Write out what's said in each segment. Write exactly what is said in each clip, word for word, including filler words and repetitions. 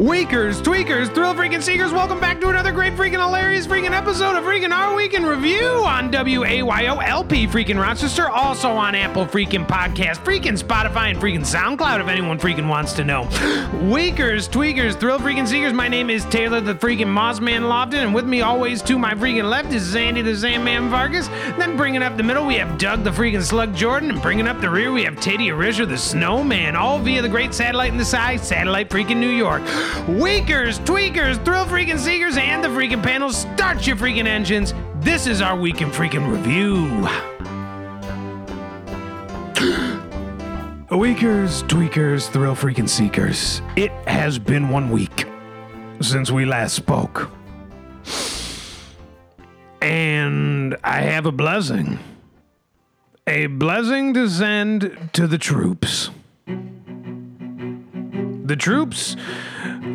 Weakers, tweakers, thrill freaking seekers, welcome back to another great freaking hilarious freaking episode of freaking Our Week in Review on W A Y O L P freaking Rochester, also on Apple freaking Podcast, freaking Spotify, and freaking SoundCloud if anyone freaking wants to know. Weakers, tweakers, thrill freaking seekers, my name is Taylor the freaking Mossman Lofton, and with me always to my freaking left is Sandy the Sandman Vargas, then bringing up the middle we have Doug the freaking Slug Jordan, and bringing up the rear we have Teddy Arisher the Snowman, all via the great satellite in the sky, satellite freaking New York. Weakers, tweakers, thrill freaking seekers, and the freaking panel, start your freaking engines. This is our Week in Freaking Review. Weakers, tweakers, thrill freaking seekers. It has been one week since we last spoke. And I have a blessing. A blessing to send to the troops. The troops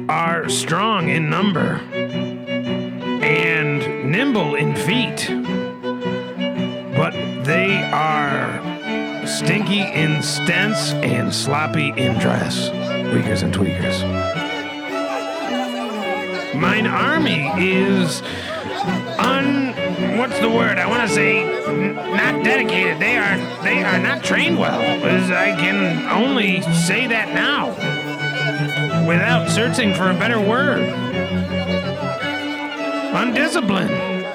are strong in number and nimble in feet, but they are stinky in stents and sloppy in dress. Weakers and tweakers. Mine army is un... What's the word? I want to say n- not dedicated. They are, they are not trained well. I can only say that now, without searching for a better word. Undisciplined.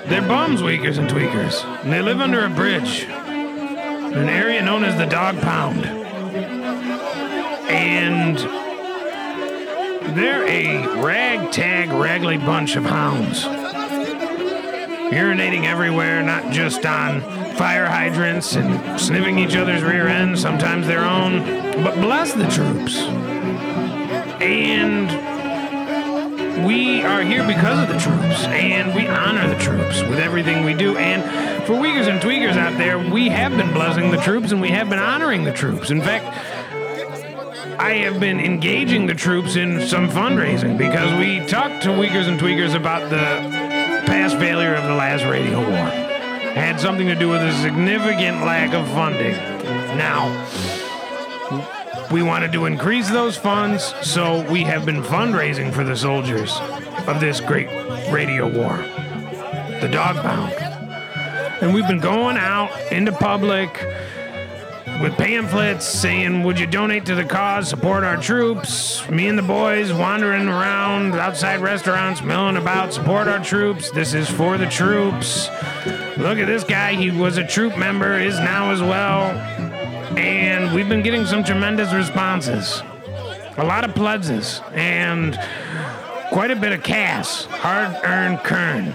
They're bums, weakers and tweakers. And they live under a bridge in an area known as the Dog Pound. And they're a ragtag, raggly bunch of hounds. Urinating everywhere, not just on fire hydrants and sniffing each other's rear ends, sometimes their own. But bless the troops. And we are here because of the troops, and we honor the troops with everything we do. And for Uyghurs and Tweakers out there, we have been blessing the troops, and we have been honoring the troops. In fact, I have been engaging the troops in some fundraising, because we talked to Uyghurs and Tweakers about the past failure of the last radio war. It had something to do with a significant lack of funding. Now, we wanted to increase those funds, so we have been fundraising for the soldiers of this great radio war, the Dog Pound. And we've been going out into public with pamphlets saying, would you donate to the cause, support our troops? Me and the boys wandering around outside restaurants, milling about, support our troops. This is for the troops. Look at this guy. He was a troop member, is now as well. And we've been getting some tremendous responses. A lot of pledges and quite a bit of cash, hard-earned kern.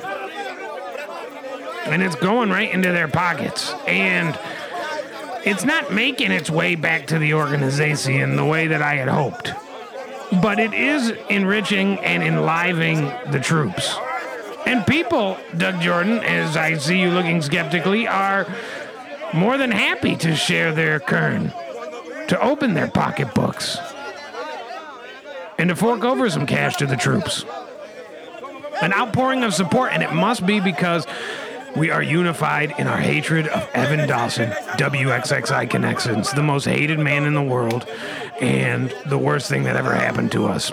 And it's going right into their pockets. And it's not making its way back to the organization the way that I had hoped. But it is enriching and enlivening the troops. And people, Doug Jordan, as I see you looking skeptically, are more than happy to share their kern, to open their pocketbooks, and to fork over some cash to the troops. An outpouring of support, and it must be because we are unified in our hatred of Evan Dawson, W X X I Connections, the most hated man in the world, and the worst thing that ever happened to us.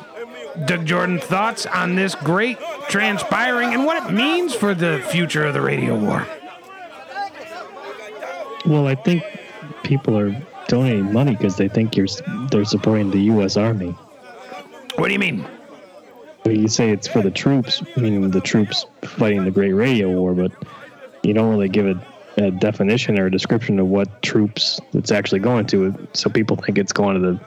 Doug Jordan, thoughts on this great transpiring and what it means for the future of the radio war? Well, I think people are donating money because they think you're they're supporting the U S. Army. What do you mean? Well, you say it's for the troops, meaning the troops fighting the Great Radio War, but you don't really give a, a definition or a description of what troops it's actually going to. So people think it's going to the,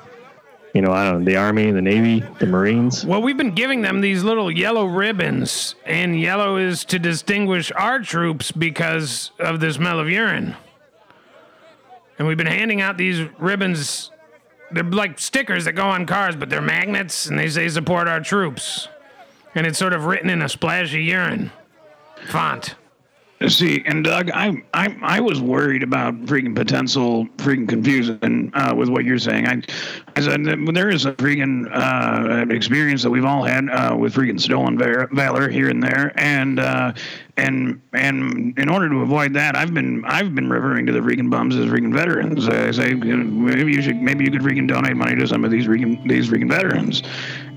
you know, I don't know, the Army, the Navy, the Marines. Well, we've been giving them these little yellow ribbons, and yellow is to distinguish our troops because of the smell of urine. And we've been handing out these ribbons. They're like stickers that go on cars, but they're magnets, and they say support our troops. And it's sort of written in a splash of urine font. See, and Doug, I I, I was worried about freaking potential freaking confusion uh, with what you're saying. I, I said there is a freaking uh, experience that we've all had uh, with freaking stolen valor here and there, and uh, And and in order to avoid that, I've been I've been referring to the freaking bums as freaking veterans. I say maybe you should maybe you could freaking donate money to some of these freaking these freaking veterans.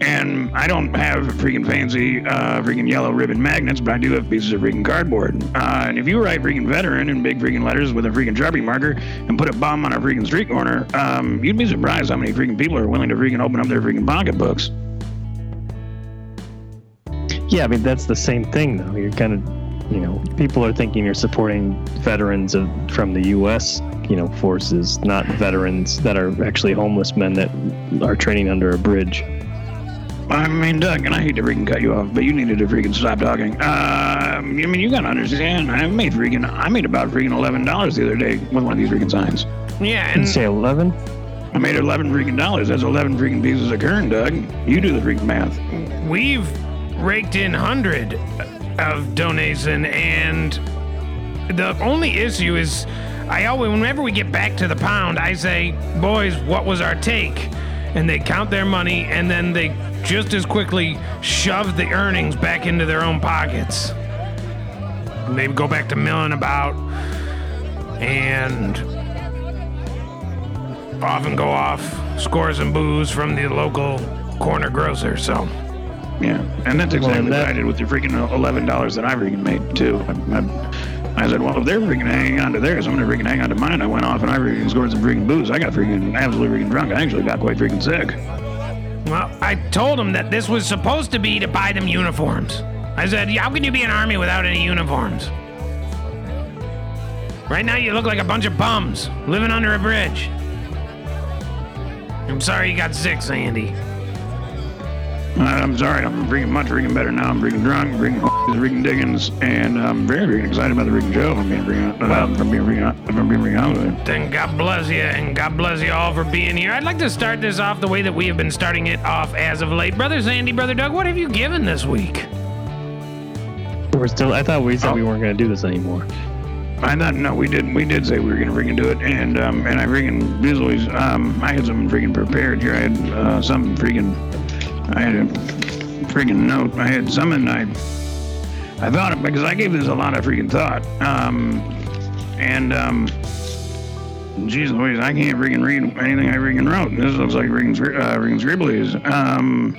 And I don't have freaking fancy uh, freaking yellow ribbon magnets, but I do have pieces of freaking cardboard. Uh, and if you write freaking veteran in big freaking letters with a freaking Sharpie marker and put a bomb on a freaking street corner, um, you'd be surprised how many freaking people are willing to freaking open up their freaking pocketbooks. Yeah, I mean that's the same thing though. You're kind of You know, people are thinking you're supporting veterans of, from the U S, you know, forces, not veterans that are actually homeless men that are training under a bridge. I mean, Doug, and I hate to freaking cut you off, but you needed to freaking stop talking. Uh, I mean, you gotta understand, I made freaking, I made about freaking eleven dollars the other day with one of these freaking signs. Yeah, and... You say eleven? I made eleven freaking dollars. That's eleven freaking pieces of current, Doug. You do the freaking math. We've raked in hundred... of donation, and the only issue is I always, whenever we get back to the pound, I say, boys, what was our take? And they count their money, and then they just as quickly shove the earnings back into their own pockets. And they go back to milling about, and often go off scores and booze from the local corner grocer, so... Yeah, and that's exactly well, that, what I did with the freaking eleven dollars that I freaking made, too. I, I, I said, well, if they're freaking hanging on to theirs, I'm going to freaking hang on to mine. I went off and I freaking scored some freaking booze. I got freaking absolutely freaking drunk. I actually got quite freaking sick. Well, I told them that this was supposed to be to buy them uniforms. I said, how can you be an army without any uniforms? Right now you look like a bunch of bums living under a bridge. I'm sorry you got sick, Sandy. I'm sorry, I'm freaking much freaking better now. I'm freaking drunk, freaking freaking Diggins, and I'm very freaking excited about the freaking show. I'm being freaking, well, I'm being freaking, I'm being freaking. Then God bless you, and God bless you all for being here. I'd like to start this off the way that we have been starting it off as of late. Brother Sandy, Brother Doug, what have you given this week? We're still. I thought we said oh. we weren't going to do this anymore. I thought no, we did. We did say we were gonna freaking do it, and um, and I freaking busily. Um, I had something freaking prepared here. I had uh, something freaking. I had a freaking note. I had some, and I, I thought it because I gave this a lot of freaking thought. Um, and um, geez Louise, I can't freaking read anything I freaking wrote. This looks like freaking uh, freaking scribblies. Um,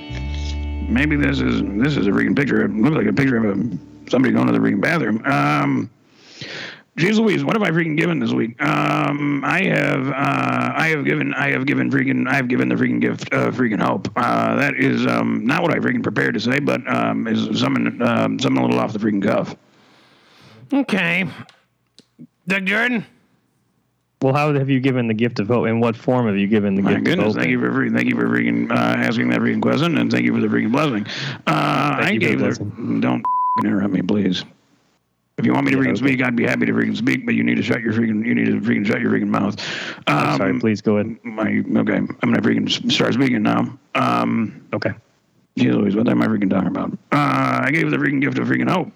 maybe this is this is a freaking picture. It looks like a picture of a, somebody going to the freaking bathroom. Um. Jeez Louise, what have I freaking given this week? Um, I have, uh, I have given, I have given freaking, I have given the freaking gift of freaking hope. Uh, that is um, not what I freaking prepared to say, but um, is something, um, something a little off the freaking cuff. Okay, Doug Jordan. Well, how have you given the gift of hope? In what form have you given the My gift goodness, of hope? My goodness, thank you for thank you for freaking uh, asking that freaking question, and thank you for the freaking blessing. Uh, I gave the. Don't interrupt me, please. If you want me to yeah, freaking okay. speak, I'd be happy to freaking speak, but you need to shut your freaking, you need to freaking shut your freaking mouth. Um, I'm sorry, please go ahead. My, okay, I'm going to freaking start speaking now. Um, okay. Geez Louise, what am I freaking talking about? Uh, I gave the freaking gift of freaking hope.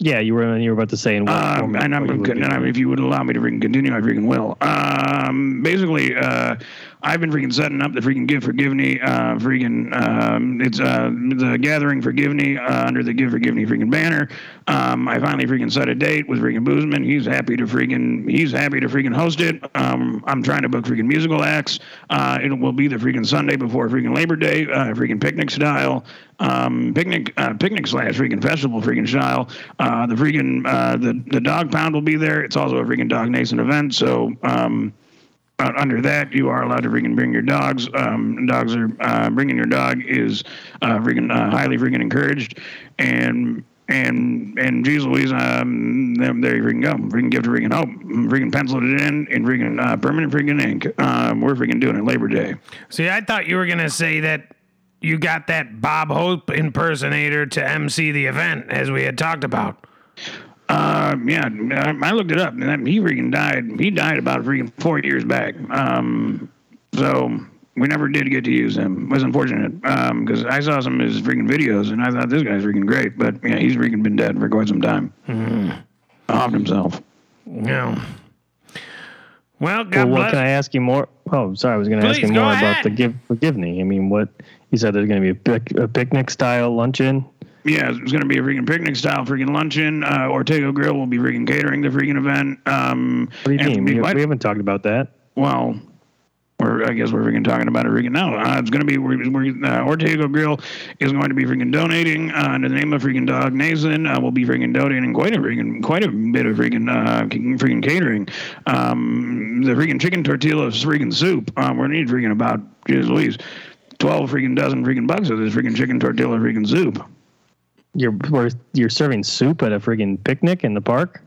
Yeah, you were you were about to say. In what um, and I'm, you and I'm, if you would allow me to freaking continue, I freaking will. Um, basically, uh, I've been freaking setting up the freaking Give Forgiveney, uh, freaking um, it's uh, the Gathering Forgiveney uh, under the Give Forgiveney freaking banner. Um, I finally freaking set a date with freaking Boozman. He's happy to freaking he's happy to freaking host it. Um, I'm trying to book freaking musical acts. Uh, it will be the freaking Sunday before freaking Labor Day, uh, freaking picnic style. Um, picnic, uh, picnic slash freaking festival freaking style. Uh, the freaking, uh, the, the dog pound will be there. It's also a freaking Dog Nation event. So, um, uh, under that, you are allowed to freaking bring your dogs. Um, dogs are, uh, bringing your dog is, uh, freaking, uh, highly freaking encouraged. And, and, and geez Louise, um, there you freaking go. Freaking gift of freaking hope. Freaking penciled it in in freaking, uh, permanent freaking ink. Um, we're freaking doing it Labor Day. See, I thought you were going to say that you got that Bob Hope impersonator to M C the event, as we had talked about. Uh, yeah, I looked it up, and he freaking died. He died about freaking four years back. Um, so we never did get to use him. It was unfortunate because um, I saw some of his freaking videos, and I thought this guy's freaking great. But yeah, he's freaking been dead for quite some time. Mm-hmm. Offed himself. Yeah. Well, God well, bless. Can I ask you more? Oh, sorry, I was going to ask you more ahead. about the Give Forgiveney. I mean, what? You said there's going to be a, pic, a picnic-style luncheon. Yeah, it's going to be a freaking picnic-style freaking luncheon. Uh, Ortega Grill will be freaking catering the freaking event. Um, what do you mean? We, we haven't talked about that. Well, we're, I guess we're freaking talking about it freaking now. Uh, it's going to be we're, we're, uh, Ortega Grill is going to be freaking donating uh, under the name of freaking Doug Nason. Uh, we'll be freaking donating quite a freaking quite a bit of freaking uh, freaking catering. Um, the freaking chicken tortilla freaking soup. Um, we're need freaking about Jesus Louise, twelve freaking dozen freaking bucks of this freaking chicken tortilla freaking soup. You're you're serving soup at a friggin' picnic in the park?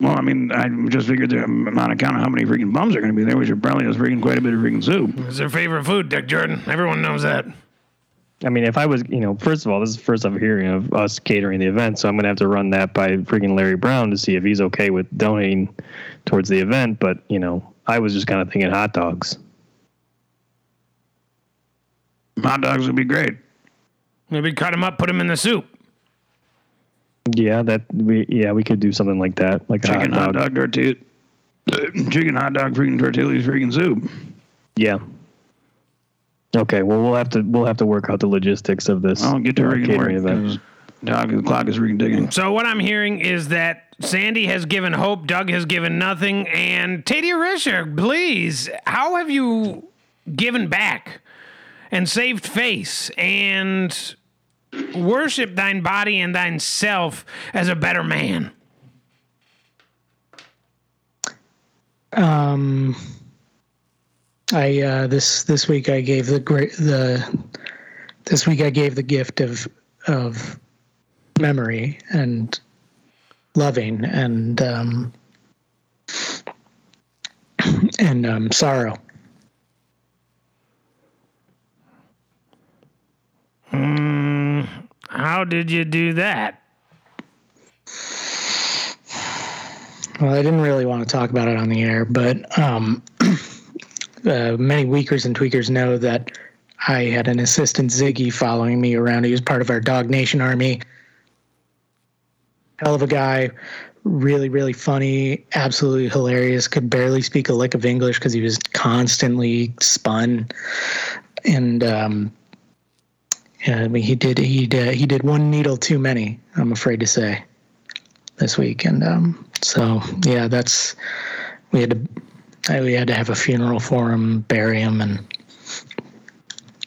Well, I mean, I just figured that on account of how many friggin' bums are going to be there, we should probably have friggin' quite a bit of friggin' soup. It's their favorite food, Doug Jordan. Everyone knows that. I mean, if I was, you know, first of all, this is the first I'm hearing of us catering the event, so I'm going to have to run that by friggin' Larry Brown to see if he's okay with donating towards the event. But, you know, I was just kind of thinking hot dogs. Hot dogs would be great. Maybe cut them up, put them in the soup. Yeah, that we yeah we could do something like that, like chicken a hot dog, hot dog tortilla, chicken hot dog freaking tortillas freaking soup. Yeah. Okay, well we'll have to we'll have to work out the logistics of this. I'll get to freaking work. Event. Dog, the clock is freaking digging. So what I'm hearing is that Sandy has given hope, Doug has given nothing, and Taddea Richard, please, how have you given back and saved face and worship thine body and thine self as a better man? Um, I uh, this this week I gave the great the this week I gave the gift of of memory and loving and um, and um, sorrow. Mm, how did you do that? Well, I didn't really want to talk about it on the air, but um, uh, many weakers and tweakers know that I had an assistant, Ziggy, following me around. He was part of our Dog Nation army. Hell of a guy. Really, really funny. Absolutely hilarious. Could barely speak a lick of English because he was constantly spun. And, um... Yeah, I mean, he did. He did. He did one needle too many, I'm afraid to say, this week. And um, so, yeah, that's we had to we had to have a funeral for him, bury him, and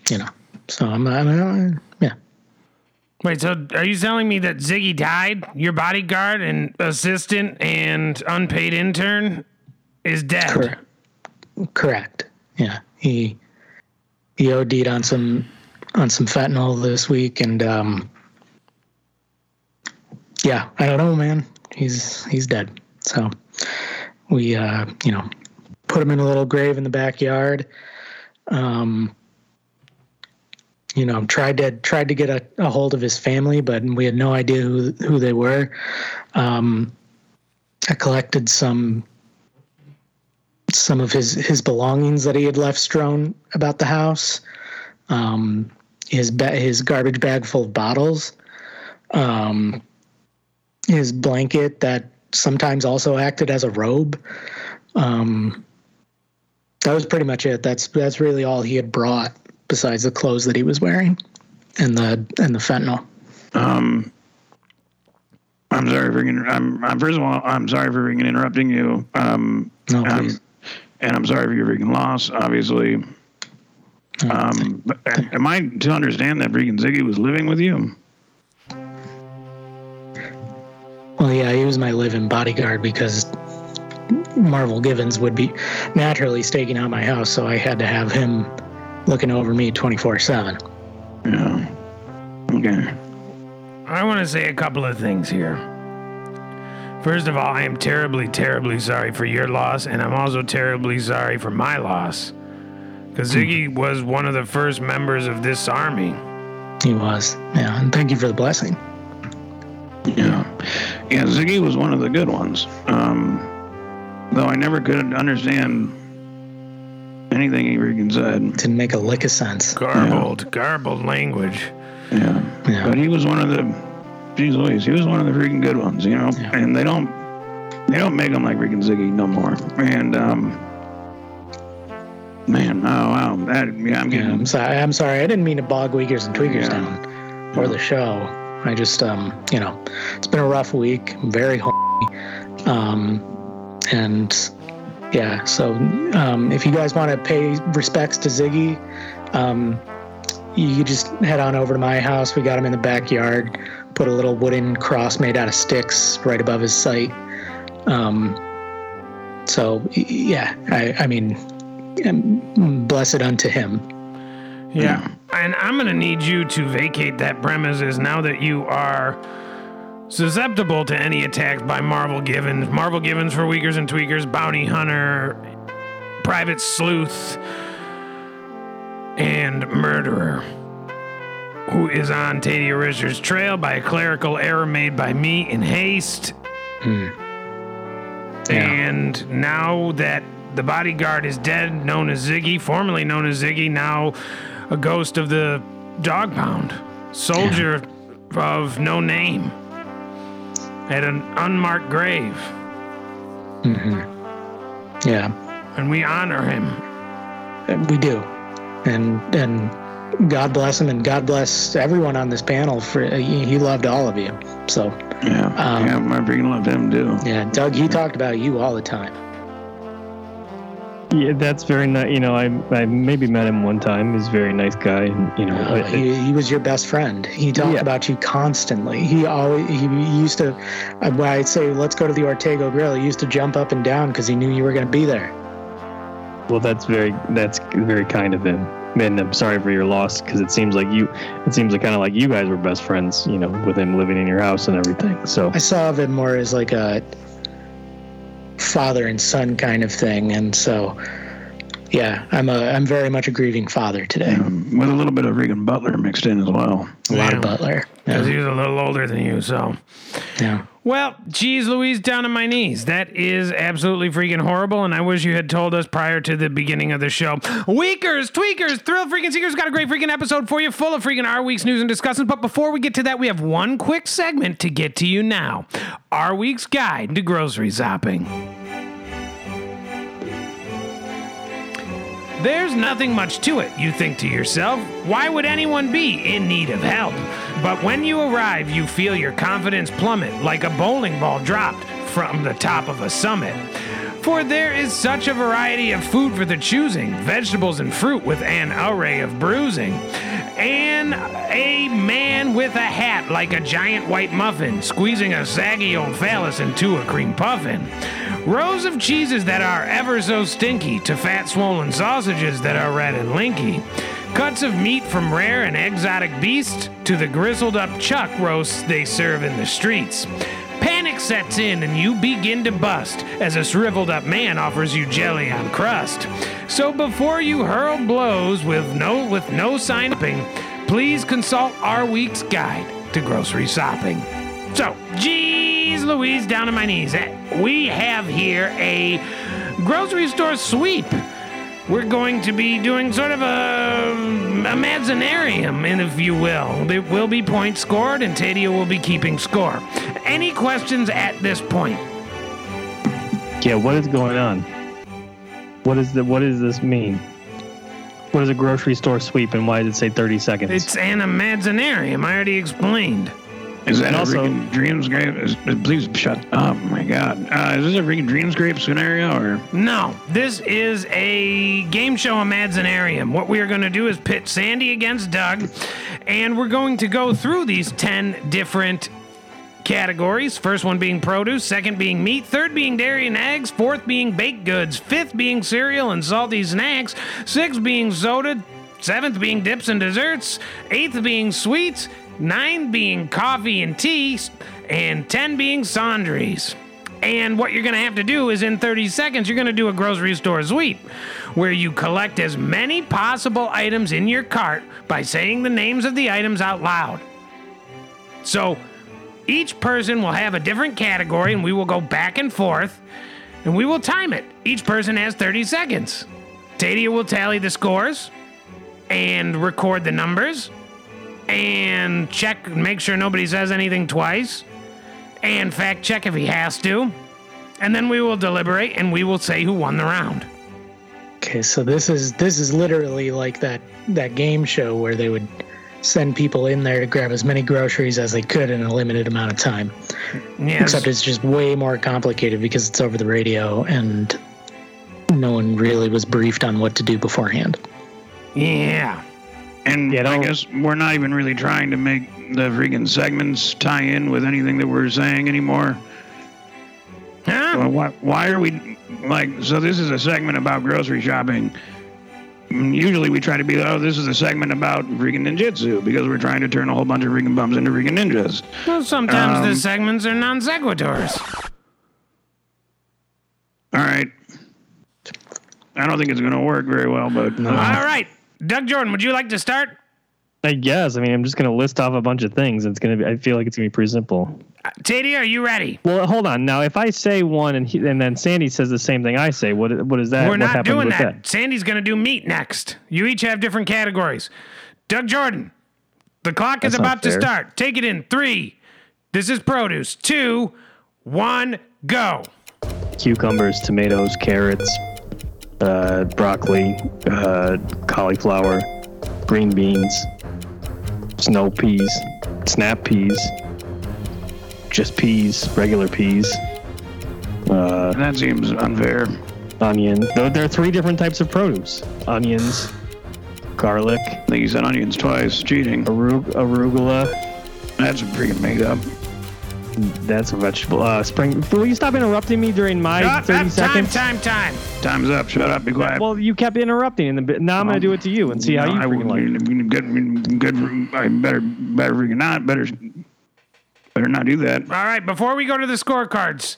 you know. So I'm, I'm, I'm yeah. Wait, so are you telling me that Ziggy died? Your bodyguard and assistant and unpaid intern is dead. Correct. Correct. Yeah, he he O D'd on some. on some fentanyl this week. And, um, yeah, I don't know, man, he's, he's dead. So we, uh, you know, put him in a little grave in the backyard. Um, you know, tried to, tried to get a, a hold of his family, but we had no idea who, who they were. Um, I collected some, some of his, his belongings that he had left strewn about the house. Um, his ba- his garbage bag full of bottles, um, his blanket that sometimes also acted as a robe. Um, that was pretty much it. That's that's really all he had brought, besides the clothes that he was wearing, and the and the fentanyl. Um, I'm sorry for I'm, I'm first of all I'm sorry for interrupting you. Um, no, please. Um, and I'm sorry for your freaking loss, obviously. Um, but am I to understand that freaking Ziggy was living with you? Well, yeah, he was my living bodyguard because Marvin Givens would be naturally staking out my house, so I had to have him looking over me twenty-four seven. Yeah. Okay. I want to say a couple of things here. First of all, I am terribly, terribly sorry for your loss, and I'm also terribly sorry for my loss. Because Ziggy was one of the first members of this army. He was, yeah. And thank you for the blessing. Yeah, yeah. Ziggy was one of the good ones. Um, though I never could understand anything he freaking said. Didn't make a lick of sense. Garbled, yeah. garbled language. Yeah. yeah, but he was one of the. Geez Louise, he was one of the freaking good ones, you know. Yeah. And they don't, they don't make them like freaking Ziggy no more. And um. Man, oh wow, that yeah, I'm getting. Yeah, I'm sorry. I'm sorry. I didn't mean to bog Weakers and Tweakers yeah. down, or the show. I just, um, you know, it's been a rough week. I'm very horny. Um, and yeah, so um, if you guys want to pay respects to Ziggy, um, you just head on over to my house. We got him in the backyard, put a little wooden cross made out of sticks right above his site. Um, so yeah, I, I mean, blessed unto him. Yeah, and I'm going to need you to vacate that premises now that you are susceptible to any attacks by Marvin Givens. Marvin Givens for Weakers and Tweakers, Bounty Hunter, Private Sleuth, and Murderer, who is on Taddea Richard's trail by a clerical error made by me in haste. Mm. Yeah. And now that the bodyguard is dead, known as Ziggy, formerly known as Ziggy, now a ghost of the dog pound. Soldier yeah. of no name at an unmarked grave. Mm-hmm. Yeah. And we honor him. We do. And and God bless him, and God bless everyone on this panel. For he loved all of you. So yeah, um, yeah, my freaking loved him too. Yeah, Doug, he talked about you all the time. Yeah, that's very nice. You know, I I maybe met him one time. He's a very nice guy. And, you know, uh, it, he, he was your best friend. He talked yeah. about you constantly. He always he used to. When I'd say let's go to the Ortega Grill, he used to jump up and down because he knew you were going to be there. Well, that's very that's very kind of him. And I'm sorry for your loss, because it seems like you, it seems like kind of like you guys were best friends. You know, with him living in your house and everything. So I saw it more as like a father and son kind of thing, and so yeah, I'm a I'm very much a grieving father today, um, with a little bit of Regan Butler mixed in as well. A yeah. lot of Butler, because yeah. he was a little older than you. So yeah. Well, geez Louise, down on my knees. That is absolutely freaking horrible, and I wish you had told us prior to the beginning of the show. Weakers, Tweakers, Thrill Freaking Seekers, got a great freaking episode for you, full of freaking Our Week's news and discussions. But before we get to that, we have one quick segment to get to you now. Our Week's Guide to Grocery Shopping. There's nothing much to it, you think to yourself. Why would anyone be in need of help? But when you arrive, you feel your confidence plummet like a bowling ball dropped from the top of a summit. For there is such a variety of food for the choosing, vegetables and fruit with an array of bruising, and a man with a hat like a giant white muffin, squeezing a saggy old phallus into a cream puffin. Rows of cheeses that are ever so stinky, to fat swollen sausages that are red and linky. Cuts of meat from rare and exotic beasts to the grizzled up chuck roasts they serve in the streets. Panic sets in and you begin to bust as a shriveled up man offers you jelly on crust. So before you hurl blows with no with no sign of ping, please consult Our Week's Guide to Grocery Shopping. So, geez Louise, down to my knees. We have here a grocery store sweep. We're going to be doing sort of a imaginarium, if you will. There will be points scored, and Taddea will be keeping score. Any questions at this point? Yeah, what is going on? What is the? What does this mean? What is a grocery store sweep, and why does it say thirty seconds? It's an imaginarium. I already explained. Is that and a also, freaking dreamscape? Please shut up. Oh my God. Uh, is this a freaking dreamscape scenario or? No. This is a game show imaginarium. What we are going to do is pit Sandy against Doug, and we're going to go through these ten different categories. First one being produce, second being meat, third being dairy and eggs, fourth being baked goods, fifth being cereal and salty snacks, sixth being soda, seventh being dips and desserts, eighth being sweets, nine being coffee and tea, and ten being sundries. And what you're going to have to do is in thirty seconds, you're going to do a grocery store sweep where you collect as many possible items in your cart by saying the names of the items out loud. So each person will have a different category, and we will go back and forth, and we will time it. Each person has thirty seconds. Taddea will tally the scores and record the numbers, and check, make sure nobody says anything twice, and fact check if he has to, and then we will deliberate and we will say who won the round. Okay, so this is this is literally like that that game show where they would send people in there to grab as many groceries as they could in a limited amount of time. Yes. Except it's just way more complicated because it's over the radio and no one really was briefed on what to do beforehand. Yeah. And yeah, I guess we're not even really trying to make the freaking segments tie in with anything that we're saying anymore. Huh? So why, why are we, like, so this is a segment about grocery shopping. Usually we try to be, oh, this is a segment about freaking ninjutsu because we're trying to turn a whole bunch of freaking bums into freaking ninjas. Well, sometimes um, the segments are non sequiturs. All right. I don't think it's going to work very well, but... No. All right. Doug Jordan, would you like to start? I guess. I mean, I'm just going to list off a bunch of things. It's going to be, I feel like it's going to be pretty simple. Uh, Taddea, are you ready? Well, hold on. Now, if I say one and he, and then Sandy says the same thing I say, what what is that? We're not doing that. that. Sandy's going to do meat next. You each have different categories. Doug Jordan, the clock is about to start. Take it in. Three. This is produce. Two. One. Go. Cucumbers, tomatoes, carrots, uh, broccoli, uh, cauliflower, green beans, snow peas, snap peas, just peas, regular peas. Uh, that seems unfair. Onion. There are three different types of produce. Onions, garlic. I think you said onions twice. Cheating. Arug- arugula. That's freaking made up. That's a vegetable. Uh, spring. Will you stop interrupting me during my shut thirty up, seconds? Time, time, time. Time's up. Shut up. Be quiet. Well, you kept interrupting, and the, now I'm um, going to do it to you and see no, how you I, freaking like. Good, good. I better, better freaking not. Better, better not do that. All right. Before we go to the scorecards,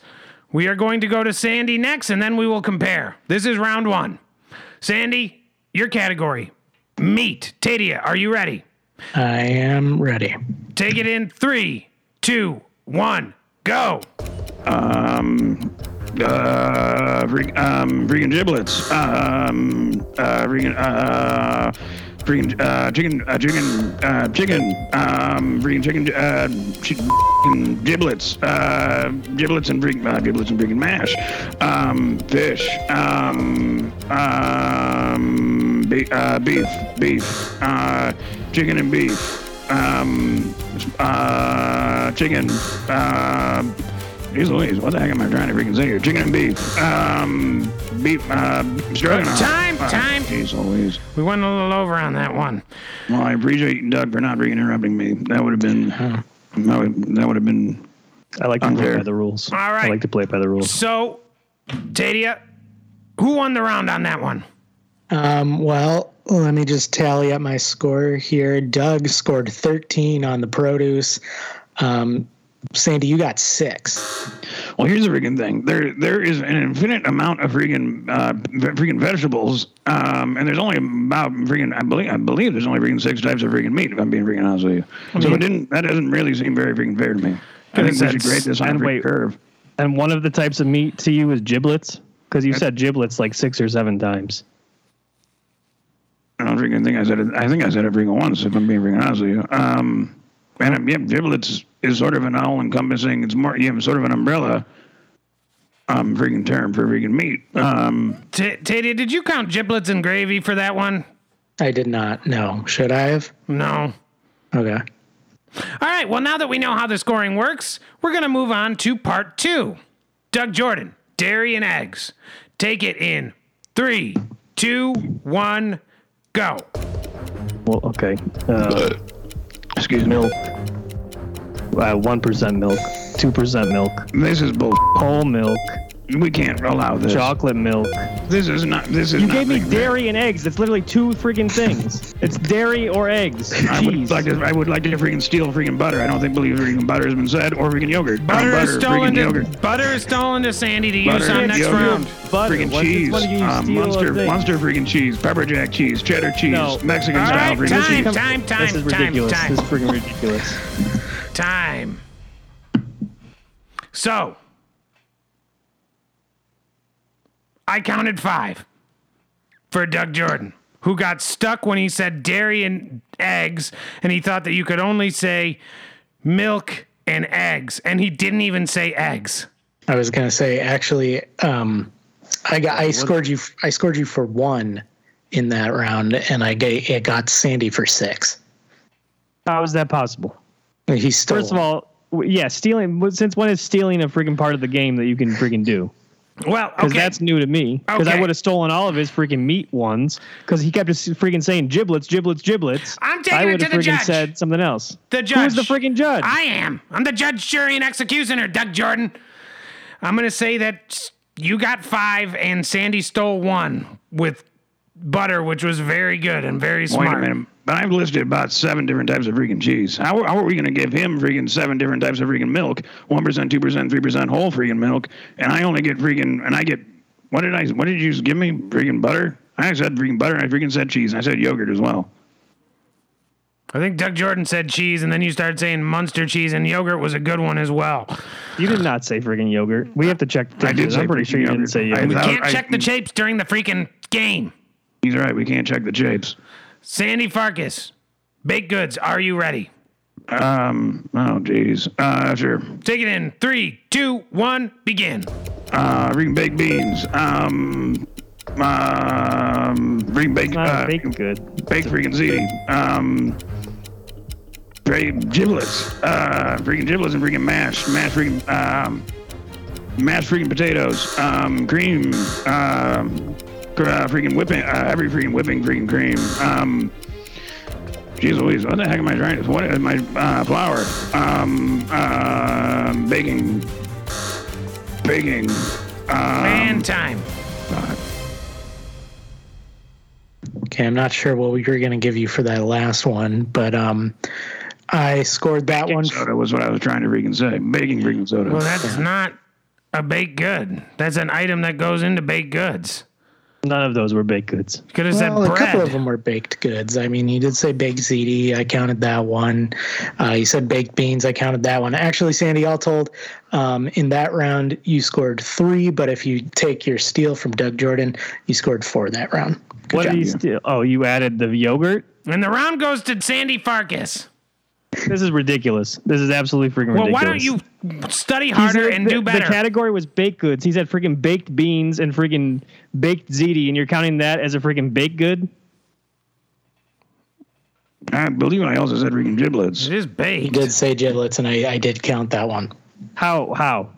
we are going to go to Sandy next, and then we will compare. This is round one. Sandy, your category, meat. Taddea, are you ready? I am ready. Take it in three, two. One, go. Um, uh, freaking, um, freaking giblets. Um, uh, freaking, uh, freaking, uh, chicken, uh, chicken, uh, chicken, um, freaking chicken, uh, chicken giblets, uh, giblets and freaking, uh, giblets and freaking mash. Um, fish, um, um, be- uh, beef, beef, uh, chicken and beef. Um, uh, chicken, uh, geez Louise, what the heck am I trying to freaking say here? Chicken and beef, um, beef, uh, stroganoff. Time, uh, time. Geez Louise. We went a little over on that one. Well, I appreciate Doug for not re-interrupting me. That would have been, uh, that would, that would have been I like to unfair. Play by the rules. All right. I like to play by the rules. So, Taddea, who won the round on that one? Um, well, let me just tally up my score here. Doug scored thirteen on the produce. Um, Sandy, you got six. Well, here's the freaking thing. There, there is an infinite amount of freaking, uh, freaking vegetables. Um, and there's only about freaking, I believe, I believe there's only freaking six types of freaking meat, if I'm being freaking honest with you. I mean, so it didn't, that doesn't really seem very freaking fair to me. I think we should grade this on a freaking curve. And one of the types of meat to you is giblets? Because you said giblets like six or seven times. I don't freaking think I said it. I think I said it freaking once, if I'm being freaking honest with you. Um, and yeah, giblets is sort of an all-encompassing. It's more, yeah, sort of an umbrella. Um, freaking term for freaking meat. Um, T- Taddea, did you count giblets and gravy for that one? I did not. No, should I have? No. Okay. All right. Well, now that we know how the scoring works, we're gonna move on to part two. Doug Jordan, dairy and eggs. Take it in three, two, one. Go. Well, okay. Uh, Excuse milk. Uh, one percent milk. two percent milk. This is bull. Whole milk. We can't allow this. Chocolate milk. This is not. This is. You not gave me dairy and eggs. It's literally two freaking things. It's dairy or eggs. I would like to. I would like to freaking steal freaking butter. I don't think believe freaking butter has been said or freaking yogurt. Butter, butter is stolen. To, yogurt. Butter is stolen to Sandy to butter, use on next yogurt, round. Butter. Freaking what, cheese. Um, monster. Monster freaking cheese. Pepper jack cheese. Cheddar cheese. No. Mexican right, style freaking time, cheese. Time. Time. This is time. Ridiculous. Time. This is freaking ridiculous. Time. So. I counted five for Doug Jordan, who got stuck when he said dairy and eggs, and he thought that you could only say milk and eggs, and he didn't even say eggs. I was gonna say actually, um, I got I scored you I scored you for one in that round, and I got, I got Sandy for six. How is that possible? He stole. First of all, yeah, stealing. Since when is stealing a freaking part of the game that you can freaking do? Well, okay. Because that's new to me. Because okay. I would have stolen all of his freaking meat ones. Because he kept just freaking saying giblets, giblets, giblets. I'm taking I it to the judge. I would have freaking said something else. The judge. Who's the freaking judge? I am. I'm the judge, jury, and executioner, Doug Jordan. I'm going to say that you got five and Sandy stole one with butter, which was very good and very smart. Wait a minute. But I've listed about seven different types of freaking cheese. How, how are we going to give him freaking seven different types of freaking milk? one percent, two percent, three percent whole freaking milk. And I only get freaking, and I get, what did I, what did you give me? Freaking butter? I said freaking butter. And I freaking said cheese. And I said yogurt as well. I think Doug Jordan said cheese, and then you started saying Munster cheese, and yogurt was a good one as well. You did not say freaking yogurt. We have to check the tapes. I'm pretty sure you didn't say yogurt. We can't check the tapes during the freaking game. He's right. We can't check the tapes. Sandy Farkas, baked goods, are you ready? Um, oh, geez. Uh, sure. Take it in. Three, two, one, begin. Uh, freaking baked beans. Um, um, freaking baked, uh, baked good. Baked freaking ziti. Um, giblets. Uh, freaking giblets and freaking mash. Mash freaking, um, mash freaking potatoes. Um, cream. Um, Uh, freaking whipping, uh, every freaking whipping freaking cream. Um, geez Louise, what the heck am I trying to, what is my, uh, flour? Um, uh, baking, baking, um. Man time. Uh, okay, I'm not sure what we were going to give you for that last one, but, um, I scored that baking one. Soda was what I was trying to freaking say. Baking freaking soda. Well, that's not a baked good. That's an item that goes into baked goods. None of those were baked goods. You could have well, said bread. A couple of them were baked goods. I mean, he did say baked ziti. I counted that one. Uh, he said baked beans. I counted that one. Actually, Sandy, all told, um, in that round, you scored three. But if you take your steal from Doug Jordan, you scored four that round. Good what did you steal? Oh, you added the yogurt? And the round goes to Sandy Farkas. This is ridiculous. This is absolutely freaking ridiculous. Well, why don't you study harder said, and the, do better? The category was baked goods. He said freaking baked beans and freaking baked ziti, and you're counting that as a freaking baked good? I believe I also said freaking giblets. It is baked. He did say giblets, and I, I did count that one. How? How?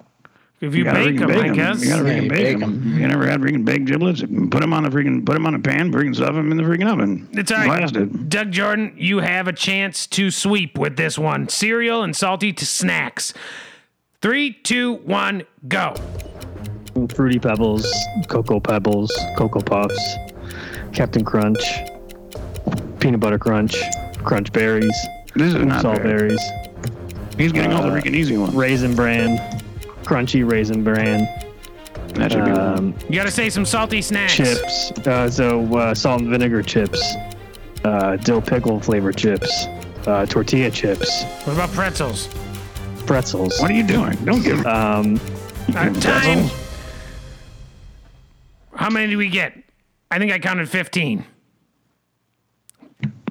If you, you bake them, I guess. You gotta freaking yeah, bake, bake them. them. You never had freaking baked giblets? Put them on the freaking, put them on a pan, freaking stuff them in the freaking oven. It's all right. Blasted. Doug Jordan, you have a chance to sweep with this one. Cereal and salty to snacks. Three, two, one, go. Fruity Pebbles, Cocoa Pebbles, Cocoa Puffs, Captain Crunch, Peanut Butter Crunch, Crunch Berries. This is not Salt fair. Berries. He's getting uh, all the freaking easy ones. Raisin Bran. Crunchy Raisin Bran. That should be um, you gotta say some salty snacks. Chips. Uh, so uh, salt and vinegar chips. Uh, dill pickle flavored chips. Uh, tortilla chips. What about pretzels? Pretzels. What are you doing? Don't give. Um. Time. Pretzels. How many do we get? I think I counted fifteen.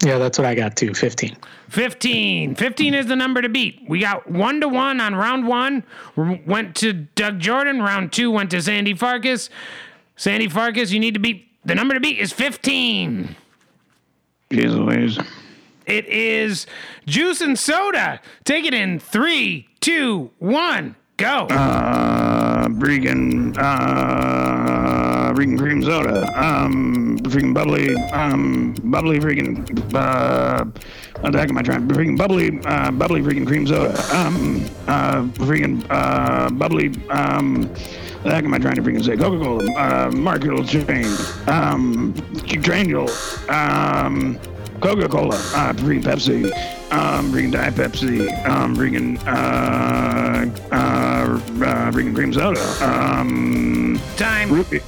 Yeah, that's what I got too. Fifteen. Fifteen. Fifteen is the number to beat. We got one to one on round one. Went to Doug Jordan. Round two went to Sandy Farkas. Sandy Farkas, you need to beat. The number to beat is fifteen. Jeez Louise. It is juice and soda. Take it in three, two, one, go. Uh, Bregan. Uh. Freaking cream soda, um, freaking bubbly, um, bubbly freaking, uh, what the heck am I trying? Freaking bubbly, uh, bubbly freaking cream soda, um, uh, freaking, uh, bubbly, um, what the heck am I trying to freaking say? Coca-Cola, uh, Markle Chain, um, Trangel, um, Coca-Cola, uh, freaking Pepsi, um, freaking Diet Pepsi, um, freaking, uh, uh, uh, freaking cream soda, um, time. Root-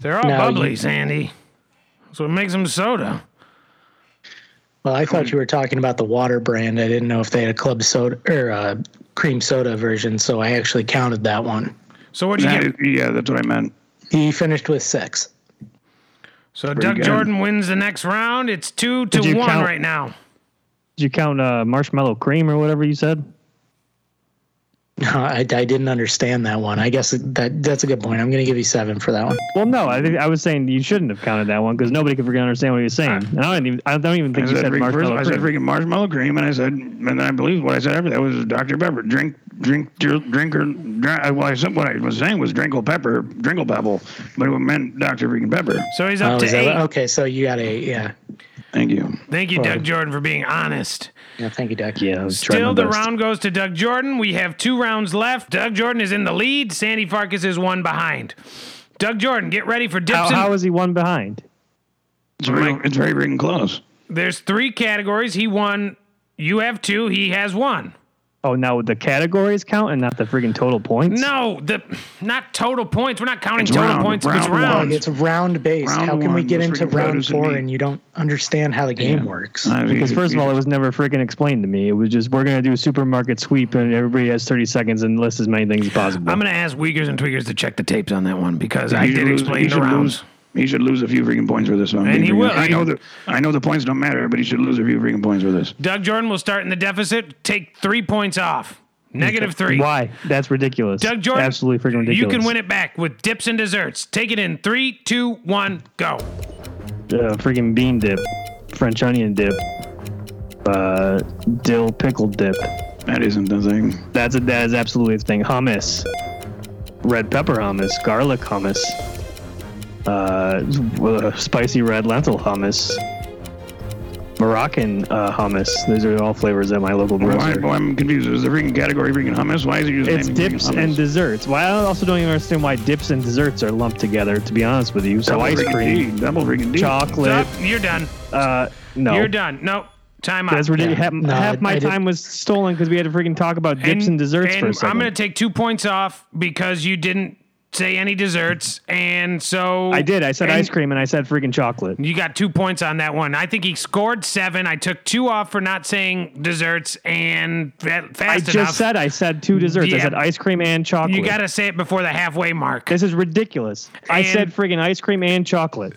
They're all no, bubbly, you, Sandy. That's what makes them soda. Well, I thought you were talking about the water brand. I didn't know if they had a club soda or a cream soda version, so I actually counted that one. So what do you that, get? Yeah, that's what I meant. He finished with six. So Doug good. Jordan wins the next round. It's two to one count, right now. Did you count uh, marshmallow cream or whatever you said? No, I, I didn't understand that one. I guess that that's a good point. I'm going to give you seven for that one. Well, no, I think I was saying you shouldn't have counted that one because nobody could understand what he was saying. And I don't even I don't even think you said marshmallow. I said freaking marshmallow cream, and I said, and then I believe what I said after that was Doctor Pepper. Drink, drink, drink, or drink, well, I said what I was saying was Drinkle Pepper, Drinkle Pebble, but it meant Doctor Freaking Pepper. So he's up oh, to eight. That, okay, so you got eight. Yeah. Thank you. Thank you, well, Doug Jordan, for being honest. Yeah, thank you, Doug. Yeah, I was Still, the best. round goes to Doug Jordan. We have two rounds left. Doug Jordan is in the lead. Sandy Farkas is one behind. Doug Jordan, get ready for dips. How, and... how is he one behind? It's very, it's very freaking close. There's three categories. He won. You have two. He has one. Oh, now the categories count and not the freaking total points? No, the not total points. We're not counting it's total round, points. Round, it's round. It's round based. Round how can one, we get into round four and, and you don't understand how the game yeah. works? I mean, because first of all, it was never freaking explained to me. It was just we're gonna do a supermarket sweep and everybody has thirty seconds and lists as many things as possible. I'm gonna ask Uyghurs and Tweakers to check the tapes on that one because you I did lose, explain the rounds. Lose. He should lose a few freaking points for this one. And he will. I know, the, I know the points don't matter, but he should lose a few freaking points for this. Doug Jordan will start in the deficit, take three points off. Negative three. Why? That's ridiculous. Doug Jordan. Absolutely freaking ridiculous. You can win it back with dips and desserts. Take it in three, two, one, go. Uh, freaking bean dip. French onion dip. Uh, dill pickle dip. That isn't a thing. That's a, that is absolutely a thing. Hummus. Red pepper hummus. Garlic hummus. Uh, uh, spicy red lentil hummus, Moroccan uh, hummus. Those are all flavors at my local grocery. Well, I'm confused. Is the freaking category freaking hummus? Why is it used? It's dips and desserts. Well, I also don't even understand why dips and desserts are lumped together. To be honest with you, so double ice cream, D, double freaking D. chocolate. Stop. You're done. Uh, no, you're done. No. Time out. That's ridiculous. Yeah. Half, no, half my time was stolen because we had to freaking talk about dips and, and desserts and for a second. I'm gonna take two points off because you didn't say any desserts, and so... I did. I said ice cream, and I said freaking chocolate. You got two points on that one. I think he scored seven. I took two off for not saying desserts, and fast I just enough. said I said two desserts. Yeah. I said ice cream and chocolate. You got to say it before the halfway mark. This is ridiculous. And I said freaking ice cream and chocolate.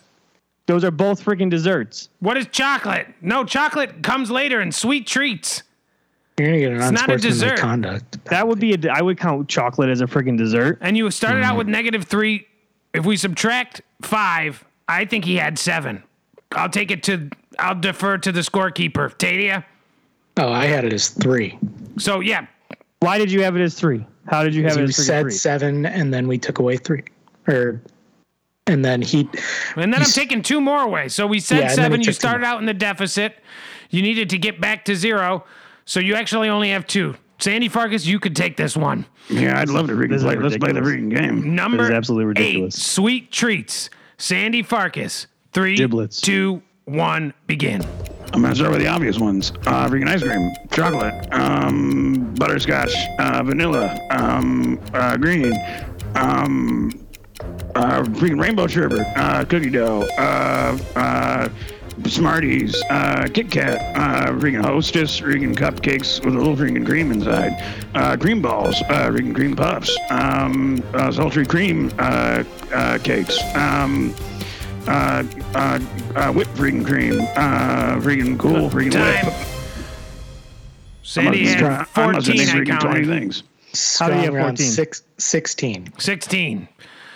Those are both freaking desserts. What is chocolate? No, chocolate comes later in sweet treats. You're gonna get an unsportsmanlike conduct. That would be a. I would count chocolate as a freaking dessert. And you started mm. out with negative three. If we subtract five, I think he had seven. I'll take it to. I'll defer to the scorekeeper, Taddea. Oh, I had it as three. So yeah. Why did you have it as three? How did you have it as three? We said seven, and then we took away three, or and then he. And then I'm taking two more away. So we said yeah, seven. You started out in the deficit. You needed to get back to zero. So you actually only have two. Sandy Farkas, you could take this one. Yeah, I'd love to freaking play. Let's play the freaking game. Number this is absolutely ridiculous. Eight, sweet treats. Sandy Farkas, three, Giblets. two, one, begin. I'm going to start with the obvious ones. Uh, freaking ice cream, chocolate, um, butterscotch, uh, vanilla, um, uh, green, um, uh, freaking rainbow sherbet, uh, cookie dough, uh, uh, Smarties, uh, Kit Kat, uh, freaking Hostess, freaking cupcakes with a little freaking cream inside, uh, cream balls, uh, freaking cream puffs, um, uh, sultry cream, uh, uh, cakes, um, uh, uh, uh, whipped freaking cream, uh, freaking cool, freaking Time. whip. Sandy had fourteen, I counted. twenty things. How do you have fourteen? Six, sixteen. sixteen.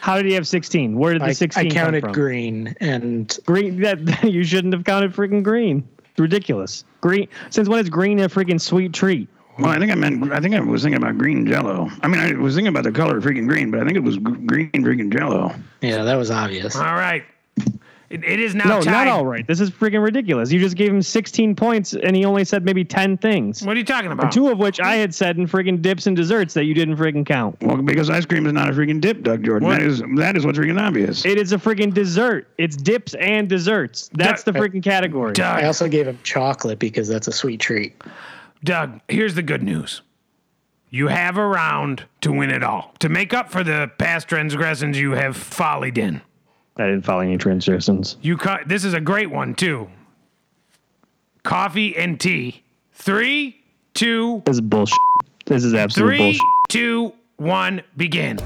How did he have sixteen? Where did the sixteen come from? I counted green and green. That you shouldn't have counted freaking green. It's ridiculous. Green. Since when is green a freaking sweet treat? Well, I think I meant. I think I was thinking about green Jello. I mean, I was thinking about the color of freaking green, but I think it was green freaking Jello. Yeah, that was obvious. All right. It, it is now no, tied. Not all right. This is freaking ridiculous. You just gave him sixteen points, and he only said maybe ten things. What are you talking about? Two of which I had said in freaking dips and desserts that you didn't freaking count. Well, because ice cream is not a freaking dip, Doug Jordan. What? That is that is what's freaking obvious. It is a freaking dessert. It's dips and desserts. That's Doug, the freaking category. Doug. I also gave him chocolate because that's a sweet treat. Doug, here's the good news. You have a round to win it all. To make up for the past transgressions you have follied in. I didn't follow any transgressions. You ca- this is a great one too. Coffee and tea. Three, two. This is bullshit. This is absolute bullshit. Three, two, one, begin.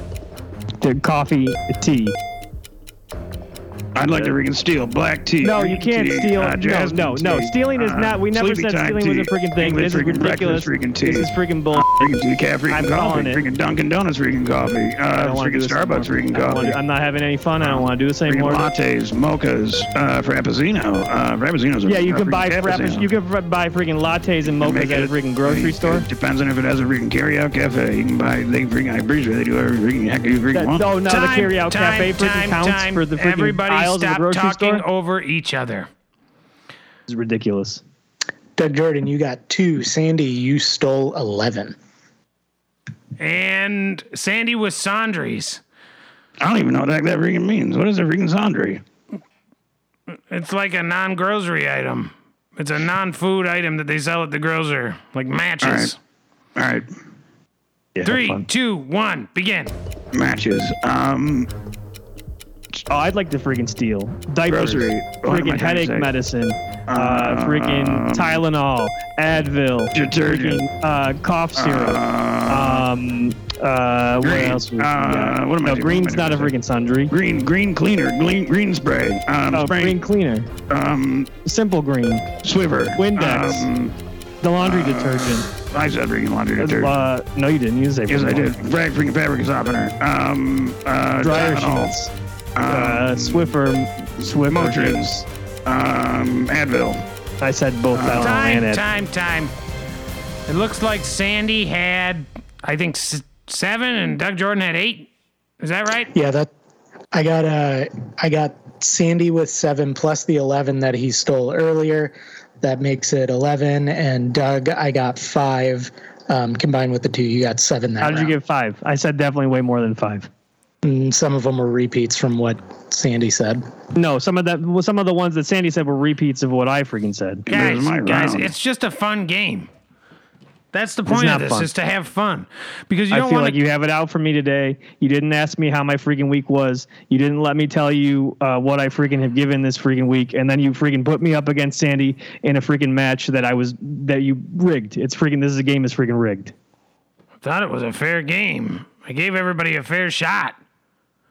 The coffee, tea. I'd like to freaking steal black tea. No, you can't tea. steal. Uh, no, no, no. Tea. Stealing is not. We never Sleepy said stealing tea. was a freaking thing. English this freaking is ridiculous. Freaking tea. This is freaking bull. Freaking decaf, freaking I'm coffee. Freaking Dunkin' Donuts, freaking coffee. Uh, freaking Starbucks, freaking coffee. I'm not having any fun. I don't want to do this anymore. Lattes, mochas, uh, frappuccino. Uh, frappuccinos. Are yeah, you can buy frappuccino. You can buy freaking lattes and mochas at a freaking grocery store. Depends on if it has a freaking carryout cafe. You can buy. They bring. I'm pretty sure they do every freaking heck you freaking want. No, no, the carryout cafe freaking counts for the freaking aisle. Stop talking store? over each other. This is ridiculous. Doug Jordan, you got two. Sandy, you stole eleven. And Sandy was Sandries. I don't even know what that, that freaking means. What is a freaking Sandry? It's like a non-grocery item. It's a non-food item that they sell at the grocer, like matches. All right. All right. Yeah, Three, two, one, begin. Matches. Um... Oh, I'd like to freaking steal diapers, Grocery. freaking headache medicine, uh, uh, freaking Tylenol, Advil, detergent, freaking, uh, cough syrup. Uh, um, uh, what green. else? We, uh, yeah. What am no, I green's not a freaking sundry. Green, green cleaner, green, green spray. Um, oh, spray. green cleaner. Um, simple green. Swiver. Windex. Um, the laundry uh, detergent. I said freaking laundry detergent. Uh, no, you didn't. You didn't say. Yes, I did. Frag freaking fabric softener. Um, uh, dryer sheets. Uh, um, Swiffer, Swiffer, Motrins, um, Advil. I said both uh, Tylenol time, and Advil. Time, time, time. It looks like Sandy had, I think, s- seven, and Doug Jordan had eight. Is that right? Yeah, that. I got uh, I got Sandy with seven plus the eleven that he stole earlier. That makes it eleven. And Doug, I got five um, combined with the two. You got seven. That How did round. you get five? I said definitely way more than five. And some of them were repeats from what Sandy said. No, some of that, well, some of the ones that Sandy said were repeats of what I freaking said. Guys, guys, it's just a fun game. That's the point of this, fun. is to have fun. Because you don't I feel wanna... like you have it out for me today. You didn't ask me how my freaking week was. You didn't let me tell you uh, what I freaking have given this freaking week. And then you freaking put me up against Sandy in a freaking match that I was, that you rigged. It's freaking, this is a game that's freaking rigged. I thought it was a fair game. I gave everybody a fair shot.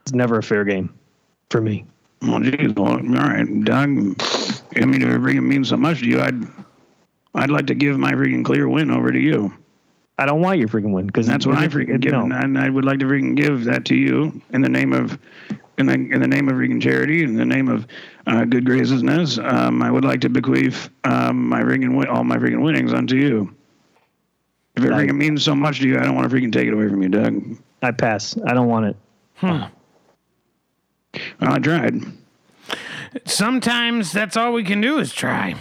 It's never a fair game for me. Well, geez, well, all right, Doug. I mean, if it freaking means so much to you, I'd, I'd like to give my freaking clear win over to you. I don't want your freaking win because that's what I freaking give, no. and I would like to freaking give that to you in the name of, in the in the name of freaking charity, in the name of uh, good graciousness. Um, I would like to bequeath um, my freaking win, all my freaking winnings unto you. If it I, freaking means so much to you, I don't want to freaking take it away from you, Doug. I pass. I don't want it. Huh. I tried. Sometimes that's all we can do is try.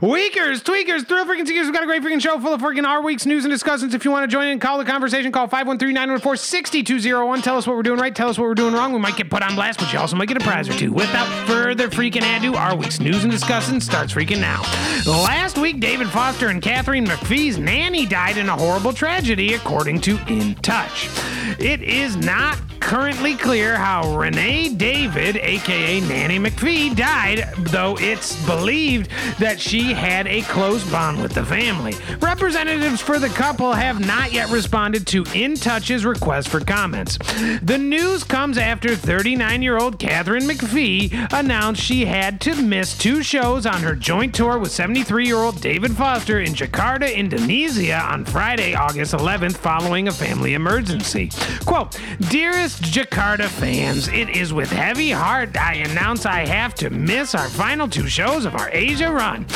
Weakers, tweakers, thrill freaking seekers. We've got a great freaking show full of freaking our week's news and discussions. If you want to join in, call the conversation. Call five one three, nine one four, six two zero one. Tell us what we're doing right. Tell us what we're doing wrong. We might get put on blast, but you also might get a prize or two. Without further freaking ado, our week's news and discussions starts freaking now. Last week, David Foster and Katharine McPhee's nanny died in a horrible tragedy, according to In Touch. It is not currently clear how Renée David, a k a. Nanny McPhee, died, though it's believed that she had a close bond with the family. Representatives for the couple have not yet responded to In Touch's request for comments. The news comes after thirty-nine-year-old Katharine McPhee announced she had to miss two shows on her joint tour with seventy-three-year-old David Foster in Jakarta, Indonesia on Friday, August eleventh, following a family emergency. Quote, "Dearest Jakarta fans, it is with heavy heart I announce I have to miss our final two shows of our Asia run.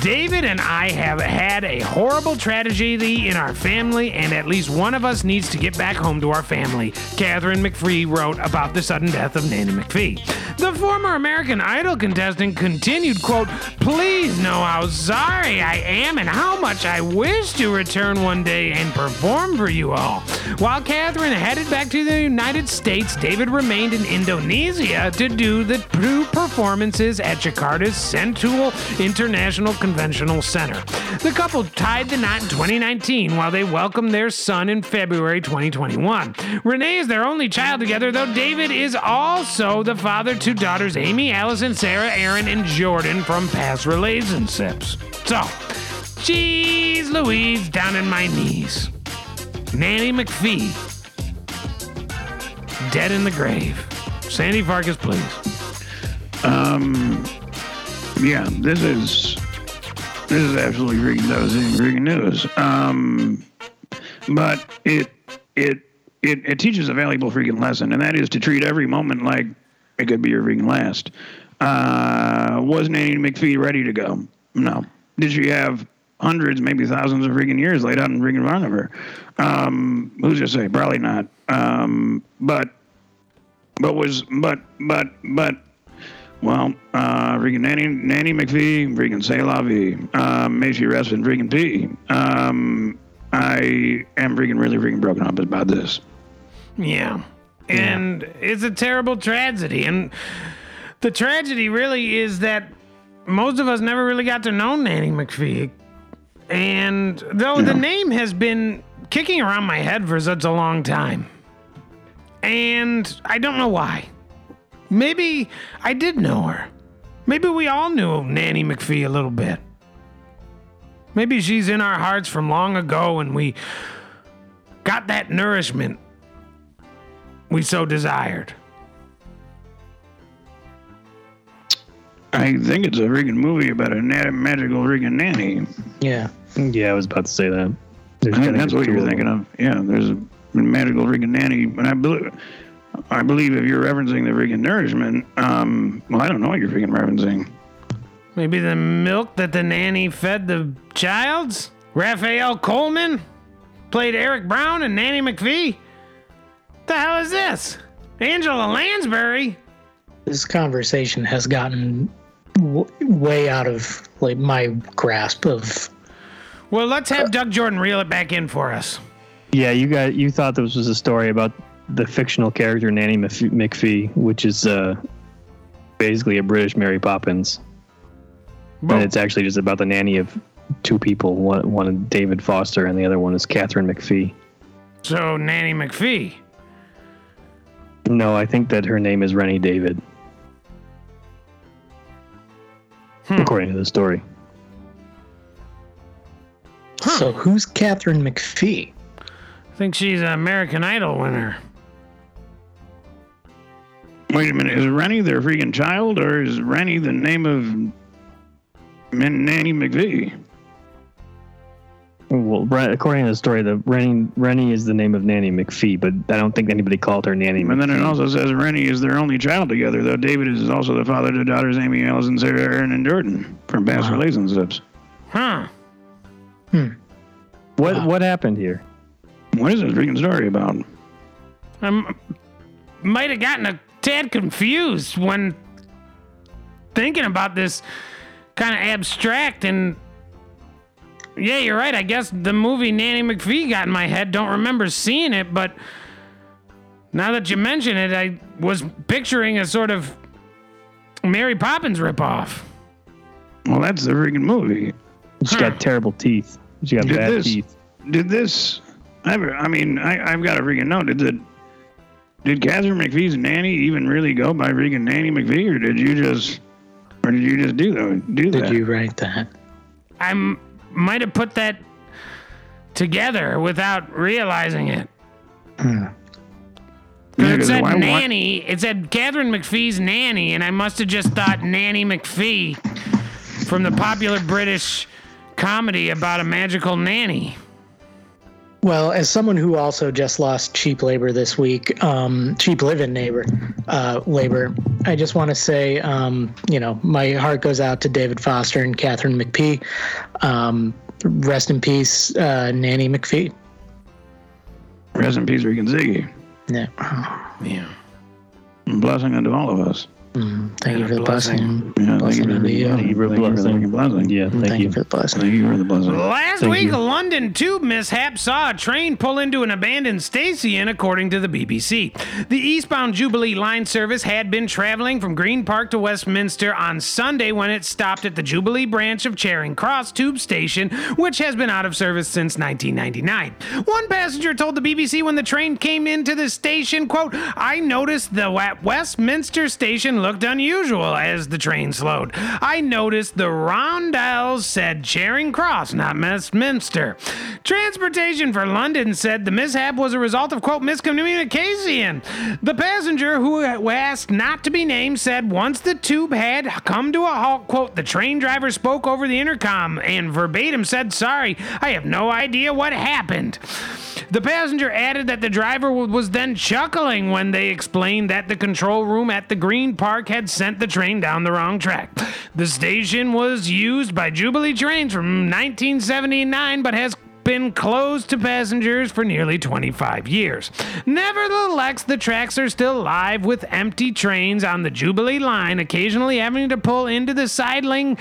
David and I have had a horrible tragedy in our family, and at least one of us needs to get back home to our family," Katharine McPhee wrote about the sudden death of Nanny McPhee. The former American Idol contestant continued, quote, "Please know how sorry I am and how much I wish to return one day and perform for you all." While Katharine headed back to the United United States, David remained in Indonesia to do the two performances at Jakarta's Sentul International Conventional Center. The couple tied the knot in twenty nineteen while they welcomed their son in February twenty twenty-one. Renée is their only child together, though David is also the father to daughters Amy, Allison, Sarah, Aaron, and Jordan from past relationships. So, geez Louise, down in my knees. Nanny McPhee. Dead in the grave. Sandy Vargas, please. Um, yeah, this is this is absolutely freaking amazing, freaking news. Um, but it it it it teaches a valuable freaking lesson, and that is to treat every moment like it could be your freaking last. Uh, was Nanny McPhee ready to go? No. Did she have hundreds, maybe thousands of freaking years laid out in freaking front of her? Um, who's to say? Probably not. Um, but but was but but but. Well, uh, freaking Nanny, Nanny McPhee, freaking c'est la vie. Um, may she rest in freaking pee. Um, I am freaking really freaking broken up about this. Yeah. And yeah. It's a terrible tragedy. And the tragedy really is that most of us never really got to know Nanny McPhee. And though yeah. the name has been kicking around my head for such a long time. And I don't know why. Maybe I did know her. Maybe we all knew Nanny McPhee a little bit. Maybe she's in our hearts from long ago and we got that nourishment we so desired. I think it's a freaking movie about a magical freaking nanny. Yeah. Yeah, I was about to say that. I think that's what you're thinking of. Yeah, there's a magical freaking nanny. And I believe... I believe if you're referencing the freaking nourishment, um, well, I don't know what you're freaking referencing. Maybe the milk that the nanny fed the childs? Raphael Coleman played Eric Brown and Nanny McPhee? What the hell is this? Angela Lansbury? This conversation has gotten w- way out of like my grasp of... Well, let's have uh, Doug Jordan reel it back in for us. Yeah, you got, you thought this was a story about the fictional character Nanny McPhee, which is uh, basically a British Mary Poppins. Boom. And it's actually just about the nanny of two people. One, one is David Foster and the other one is Katharine McPhee. So Nanny McPhee? No, I think that her name is Renée David. Hmm. According to the story. Huh. So who's Katharine McPhee? I think she's an American Idol winner. Wait a minute, is Rennie their freaking child, or is Rennie the name of Nanny McPhee? Well, according to the story, the Rennie Rennie is the name of Nanny McPhee, but I don't think anybody called her Nanny McPhee. And then it also says Rennie is their only child together, though David is also the father to daughters Amy, Allison, Sarah, Aaron, and Jordan from past wow. relationships. Huh. Hmm. What wow. what happened here? What is this freaking story about? I might have gotten a tad confused when thinking about this kind of abstract and yeah, you're right. I guess the movie Nanny McPhee got in my head. Don't remember seeing it, but now that you mention it, I was picturing a sort of Mary Poppins ripoff. Well, that's the freaking movie. She huh. got terrible teeth. She got did bad this, teeth. Did this... I, I mean, I, I've got to freaking know. Did the, did Katharine McPhee's nanny even really go by freaking Nanny McPhee, or did you just, or did you just do that? Do that? Did you write that? I might have put that together without realizing it. Hmm. Yeah, it said nanny. It said Katharine McPhee's nanny, and I must have just thought Nanny McPhee from the popular British comedy about a magical nanny. Well, as someone who also just lost cheap labor this week, um, cheap live-in neighbor, uh, labor, I just want to say, um, you know, my heart goes out to David Foster and Katharine McPhee. Um, rest in peace, uh, Nanny McPhee. Rest in peace, Rick and Ziggy. Yeah. Yeah. Blessing unto all of us. Mm, thank, you blessing. Blessing. Yeah, blessing thank you for the blessing. You. blessing. Yeah, thank, thank you. you for the blessing. Thank you for the blessing. Last thank week, you. a London tube mishap saw a train pull into an abandoned station, according to the B B C. The eastbound Jubilee line service had been traveling from Green Park to Westminster on Sunday when it stopped at the Jubilee branch of Charing Cross Tube Station, which has been out of service since nineteen ninety-nine. One passenger told the B B C when the train came into the station, quote, "I noticed the Westminster station scene looked unusual as the train slowed. I noticed the roundels said Charing Cross, not Westminster. Transportation for London said the mishap was a result of, quote, miscommunication. The passenger, who asked not to be named, said once the tube had come to a halt, quote, the train driver spoke over the intercom and verbatim said, sorry, I have no idea what happened. The passenger added that the driver was then chuckling when they explained that the control room at the Green Park had sent the train down the wrong track. The station was used by Jubilee trains from nineteen seventy-nine, but has been closed to passengers for nearly twenty-five years. Nevertheless, the tracks are still live with empty trains on the Jubilee line, occasionally having to pull into the sidling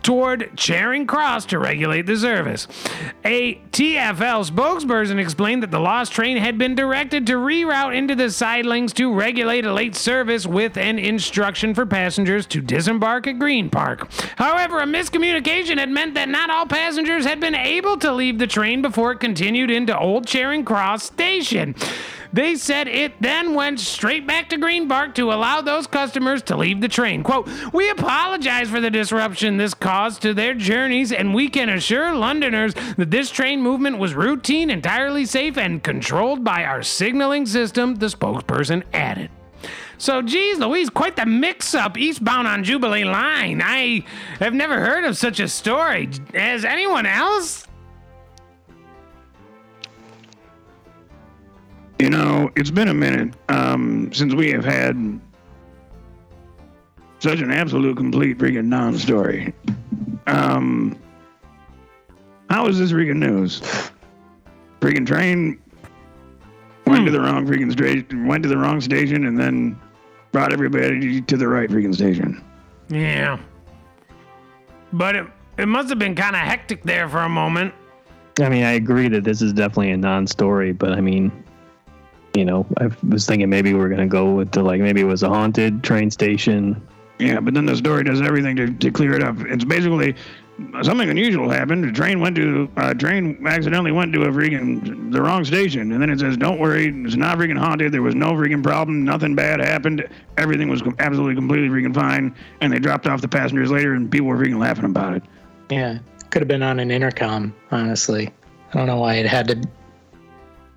toward Charing Cross to regulate the service. A T F L spokesperson explained that the lost train had been directed to reroute into the sidelings to regulate a late service with an instruction for passengers to disembark at Green Park. However, a miscommunication had meant that not all passengers had been able to leave the train before it continued into Old Charing Cross Station. They said it then went straight back to Green Park to allow those customers to leave the train. Quote, we apologize for the disruption this caused to their journeys, and we can assure Londoners that this train movement was routine, entirely safe, and controlled by our signaling system, the spokesperson added. So, geez Louise, quite the mix-up eastbound on Jubilee Line. I have never heard of such a story. Has anyone else? You know, it's been a minute um, since we have had such an absolute, complete freaking non-story. Um, how is this freaking news? Freaking train went hmm. to the wrong freaking station, went to the wrong station, and then brought everybody to the right freaking station. Yeah, but it it must have been kind of hectic there for a moment. I mean, I agree that this is definitely a non-story, but I mean. You know, I was thinking maybe we we're going to go with the, like, maybe it was a haunted train station. Yeah, but then the story does everything to, to clear it up. It's basically something unusual happened. A train went to, a train accidentally went to a freaking, the wrong station. And then it says, don't worry, it's not freaking haunted. There was no freaking problem. Nothing bad happened. Everything was absolutely, completely freaking fine. And they dropped off the passengers later and people were freaking laughing about it. Yeah, could have been on an intercom, honestly. I don't know why it had to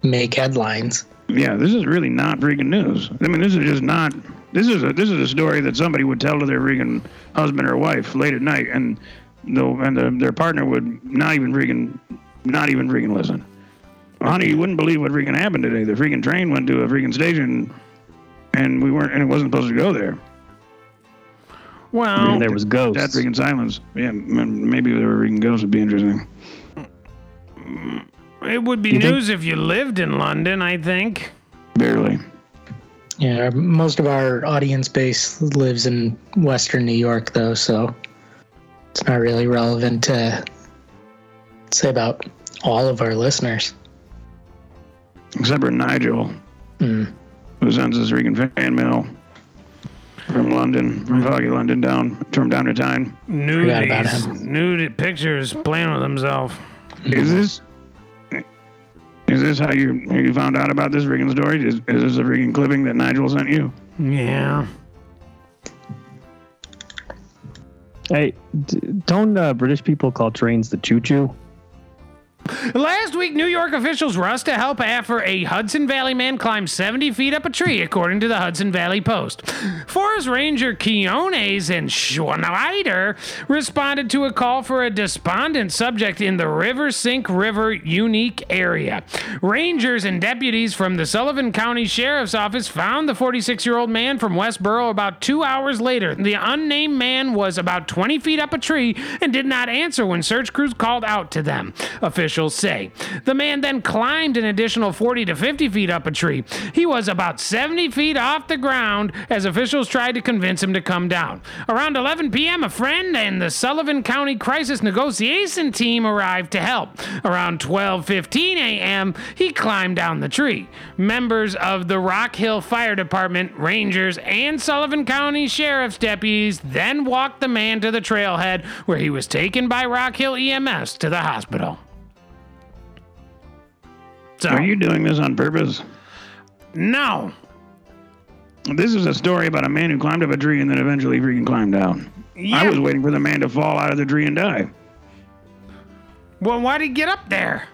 make headlines. Yeah, this is really not freaking news. I mean, this is just not. This is a this is a story that somebody would tell to their freaking husband or wife late at night, and the and the, their partner would not even freaking not even freaking listen. Well, honey, you wouldn't believe what freaking happened today. The freaking train went to a freaking station, and we weren't and it wasn't supposed to go there. Well, I mean, there was ghosts. That freaking silence. Yeah, maybe there were freaking ghosts would be interesting. It would be you news think? If you lived in London, I think. Barely. Yeah, most of our audience base lives in Western New York, though, so it's not really relevant to say about all of our listeners. Except for Nigel, mm. who sends us freaking fan mail from London, from foggy London down, from down to time. Nudies, nude pictures, playing with himself. Is this... Is this how you how you found out about this freaking story? Is, is this a freaking clipping that Nigel sent you? Yeah. Hey, d- don't uh, British people call trains the choo-choo? Last week, New York officials rushed to help after a Hudson Valley man climbed seventy feet up a tree, according to the Hudson Valley Post. Forest Ranger Quiones and Schneider responded to a call for a despondent subject in the River Sink River Unique area. Rangers and deputies from the Sullivan County Sheriff's Office found the forty-six-year-old man from Westboro about two hours later. The unnamed man was about twenty feet up a tree and did not answer when search crews called out to them. Officials say. The man then climbed an additional forty to fifty feet up a tree. He was about seventy feet off the ground as officials tried to convince him to come down. Around eleven p.m., a friend and the Sullivan County Crisis Negotiation Team arrived to help. Around twelve fifteen a.m., he climbed down the tree. Members of the Rock Hill Fire Department, Rangers, and Sullivan County Sheriff's deputies then walked the man to the trailhead where he was taken by Rock Hill E M S to the hospital. So, are you doing this on purpose? No. This is a story about a man who climbed up a tree and then eventually freaking climbed down. Yeah. I was waiting for the man to fall out of the tree and die. Well, why'd he get up there?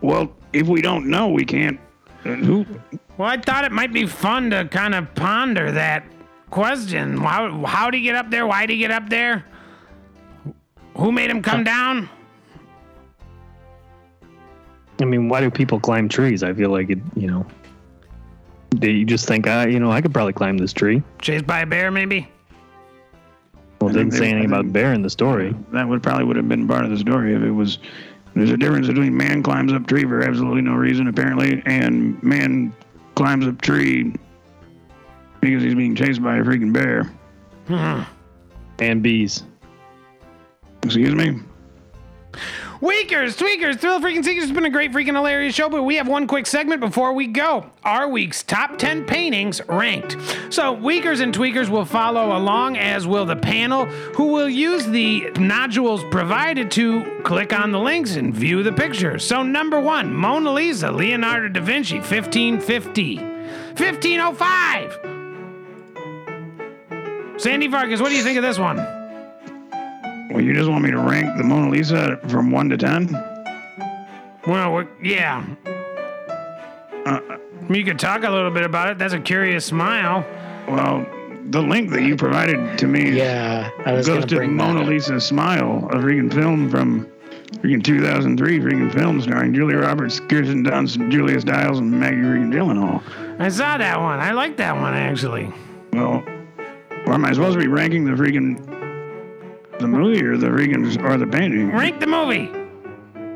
Well, if we don't know, we can't. Uh, who? Well, I thought it might be fun to kind of ponder that question. How, how'd he get up there? Why'd he get up there? Who made him come uh, down? I mean, why do people climb trees? I feel like it, you know. Do you just think, I, you know, I could probably climb this tree? Chased by a bear, maybe? Well, it didn't say anything about bear in the story. That would probably would have been part of the story if it was. There's a difference between man climbs up tree for absolutely no reason, apparently, and man climbs up tree because he's being chased by a freaking bear. Hmm. And bees. Excuse me? Weakers, tweakers, thrill freaking seekers. It's been a great freaking hilarious show, but we have one quick segment before we go. Our week's top ten paintings ranked. So weakers and tweakers will follow along, as will the panel, who will use the nodules provided to click on the links and view the pictures. So number one, Mona Lisa, Leonardo da Vinci, fifteen fifty. fifteen oh five. Sandy Vargas, what do you think of this one? Well, you just want me to rank the Mona Lisa from one to ten? Well, yeah. Uh, you could talk a little bit about it. That's a curious smile. Well, the link that you provided to me yeah, I was goes to bring Mona Lisa Smile, a freaking film from freaking two thousand three, freaking film starring Julia Roberts, Kirsten Dunst, Julius Stiles, and Maggie Gyllenhaal. I saw that one. I like that one, actually. Well, or am I supposed to be ranking the freaking... the movie or the freaking or the painting? Rank the movie.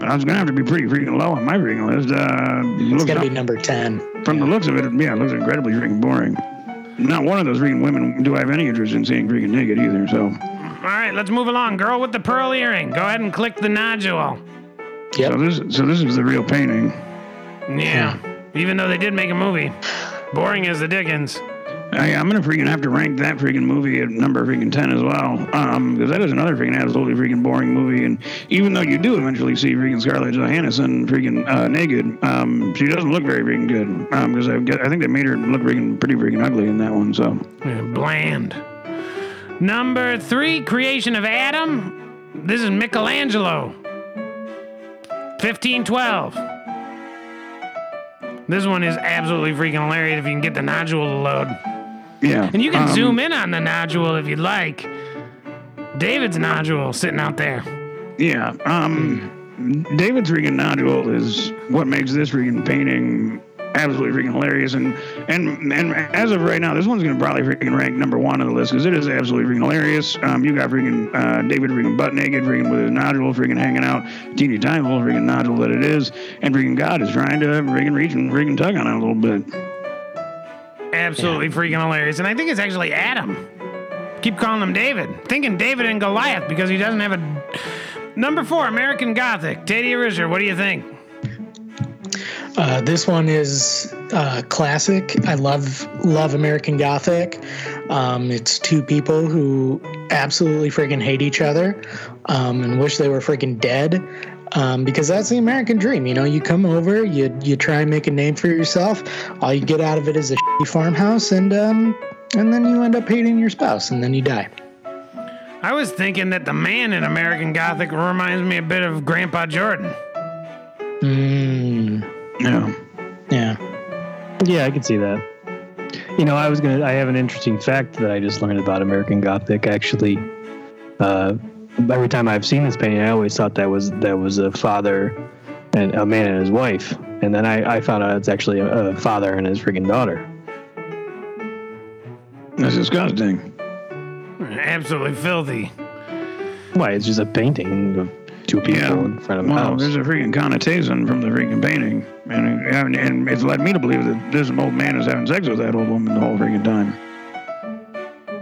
I was gonna have to be pretty freaking low on my freaking list. Uh, it's gotta up, be number ten. From yeah. the looks of it, yeah, it looks incredibly freaking boring. Not one of those freaking women do I have any interest in seeing freaking naked either. So. All right, let's move along. Girl with the pearl earring. Go ahead and click the nodule. Yep. So this, so this is the real painting. Yeah. Hmm. Even though they did make a movie, boring as the dickens. I, I'm going to freaking have to rank that freaking movie at number freaking ten as well. Um, because that is another freaking absolutely freaking boring movie. And even though you do eventually see freaking Scarlett Johansson freaking uh, naked, um, she doesn't look very freaking good. Um, because I, I think they made her look freaking pretty freaking ugly in that one, so. Yeah, bland. Number three, Creation of Adam. This is Michelangelo. fifteen twelve. This one is absolutely freaking hilarious if you can get the nodule to load. Yeah. And you can um, zoom in on the nodule if you'd like. David's nodule sitting out there. Yeah. Um, David's freaking nodule is what makes this freaking painting absolutely freaking hilarious. And and and as of right now, this one's going to probably freaking rank number one on the list because it is absolutely freaking hilarious. Um, you got freaking uh, David freaking butt naked, freaking with his nodule freaking hanging out, teeny tiny little freaking nodule that it is, and freaking God is trying to freaking reach and freaking tug on it a little bit. Absolutely yeah. freaking hilarious. And I think it's actually Adam. Keep calling him David. Thinking David and Goliath because he doesn't have a... Number four, American Gothic. Teddy Arisher, what do you think? Uh, this one is uh, classic. I love love American Gothic. Um, it's two people who absolutely freaking hate each other um, and wish they were freaking dead um, because that's the American dream. You know, you come over, you you try and make a name for yourself. All you get out of it is a shitty farmhouse, and um, and then you end up hating your spouse, and then you die. I was thinking that the man in American Gothic reminds me a bit of Grandpa Jordan. Mm. Yeah. Yeah. Yeah, I can see that. You know, I was going to, I have an interesting fact that I just learned about American Gothic. Actually, uh, every time I've seen this painting, I always thought that was, that was a father and a man and his wife. And then I, I found out it's actually a, a father and his freaking daughter. That's disgusting. Absolutely filthy. Why? It's just a painting of two people yeah. in front of the well, house. There's a freaking connotation from the freaking painting. And, and, and it's led me to believe that this old man is having sex with that old woman the whole freaking time.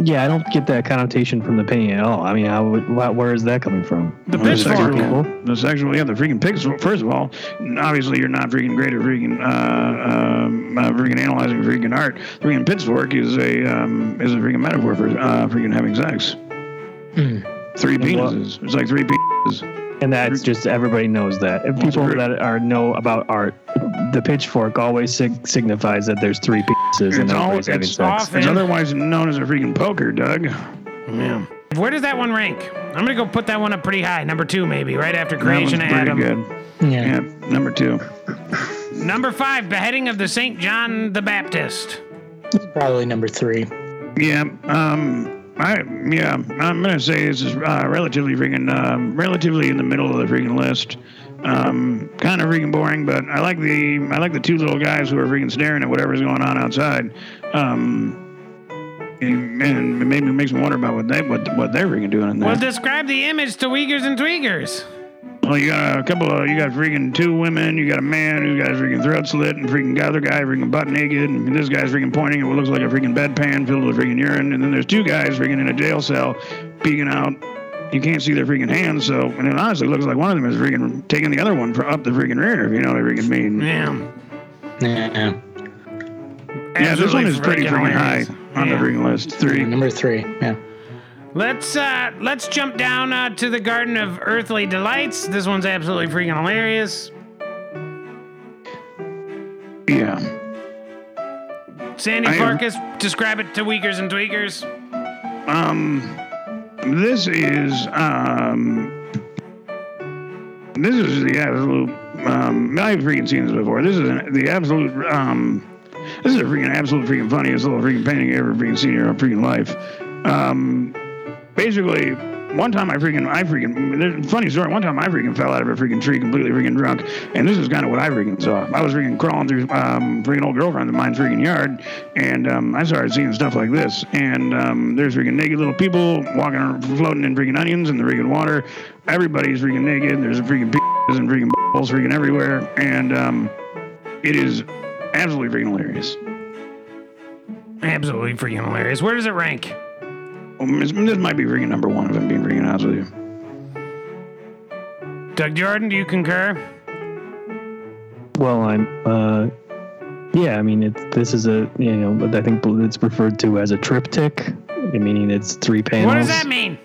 Yeah, I don't get that connotation from the painting at all. I mean, how, why, where is that coming from? The well, pitchfork. The sexual, yeah, the freaking pitchfork. First of all, obviously you're not freaking great at freaking, uh, um, uh, freaking analyzing freaking art. The freaking pitchfork is a, um, is a freaking metaphor for uh, freaking having sex. Mm. Three penises. It's like three penises. And that's just everybody knows that. If people that are know about art the pitchfork always sig- signifies that there's three pieces and nobody's having sex. It's otherwise known as a freaking poker, Doug. Yeah. Where does that one rank? I'm going to go put that one up pretty high. Number two, maybe, right after creation of Adam. Good. Yeah. yeah, number two. Number five, beheading of the Saint John the Baptist. It's probably number three. Yeah, um... I yeah, I'm gonna say this is uh, relatively freaking uh, relatively in the middle of the freaking list. Um, kind of freaking boring, but I like the I like the two little guys who are freaking staring at whatever's going on outside. Um, and, and it maybe makes me wonder about what they what what they're freaking doing in there. Well, describe the image to Uyghurs and Tweegers. Well, you got a couple of, you got freaking two women, you got a man who's got his freaking throat slit, and freaking got other guy freaking butt naked, and this guy's freaking pointing at what looks like a freaking bedpan filled with freaking urine, and then there's two guys freaking in a jail cell, peeking out. You can't see their freaking hands, so, and it honestly looks like one of them is freaking taking the other one for up the freaking rear, if you know what I freaking mean. Yeah. Yeah. Yeah, this one is pretty freaking high on the freaking list. Three. Number three, yeah. Let's uh, let's jump down uh, to the Garden of Earthly Delights. This one's absolutely freaking hilarious. Yeah. Sandy Vargas, describe it to Uyghurs and Tweakers. Um, this is um, this is the absolute. Um, I've freaking seen this before. This is an, the absolute. Um, this is a freaking absolute freaking funniest little freaking painting I've ever freaking seen in my freaking life. Um. Basically, one time I freaking, I freaking, funny story, one time I freaking fell out of a freaking tree completely freaking drunk, and this is kind of what I freaking saw. I was freaking crawling through um, freaking old girlfriend of mine's freaking yard, and um, I started seeing stuff like this, and um, there's freaking naked little people walking around, floating in freaking onions in the freaking water. Everybody's freaking naked, there's freaking pieces and freaking balls freaking everywhere, and um, it is absolutely freaking hilarious. Absolutely freaking hilarious. Where does it rank? This might be freaking number one if I'm being freaking honest with you. Doug Jordan, do you concur? Well, I'm, uh, yeah, I mean, it, this is a, you know, I think it's referred to as a triptych, meaning it's three panels. What does that mean?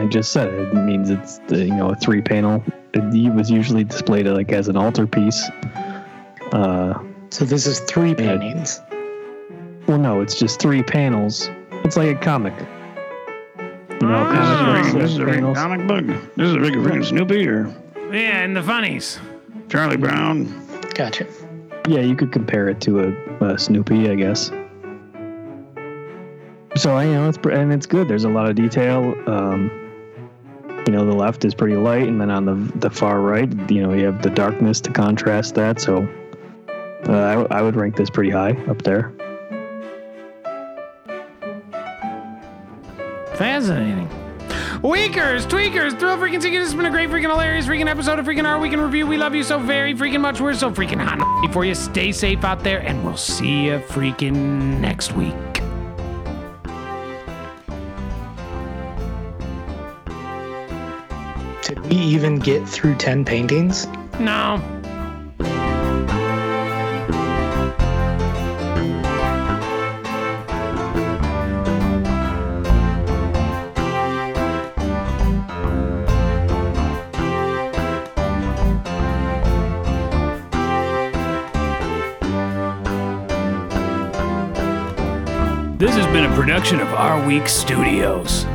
I just said it, it means it's, you know, a three panel. It was usually displayed like as an altarpiece. Uh, so this is three paintings? Well, no, it's just three panels. It's like a comic. You know, oh, this is a, this is a freaking comic book. This is a freaking freaking Snoopy or... Yeah, and the funnies. Charlie Brown. Gotcha. Yeah, you could compare it to a, a Snoopy, I guess. So, you know, it's and it's good. There's a lot of detail. Um, you know, the left is pretty light, and then on the the far right, you know, you have the darkness to contrast that. So, uh, I, I would rank this pretty high up there. Fascinating. Weakers, tweakers, thrill freaking seekers. This has been a great freaking hilarious freaking episode of freaking Our Week in Review. We love you so very freaking much. We're so freaking hot for you. Stay safe out there, and we'll see you freaking next week. Did we even get through ten paintings? No. This has been a production of Our Week Studios.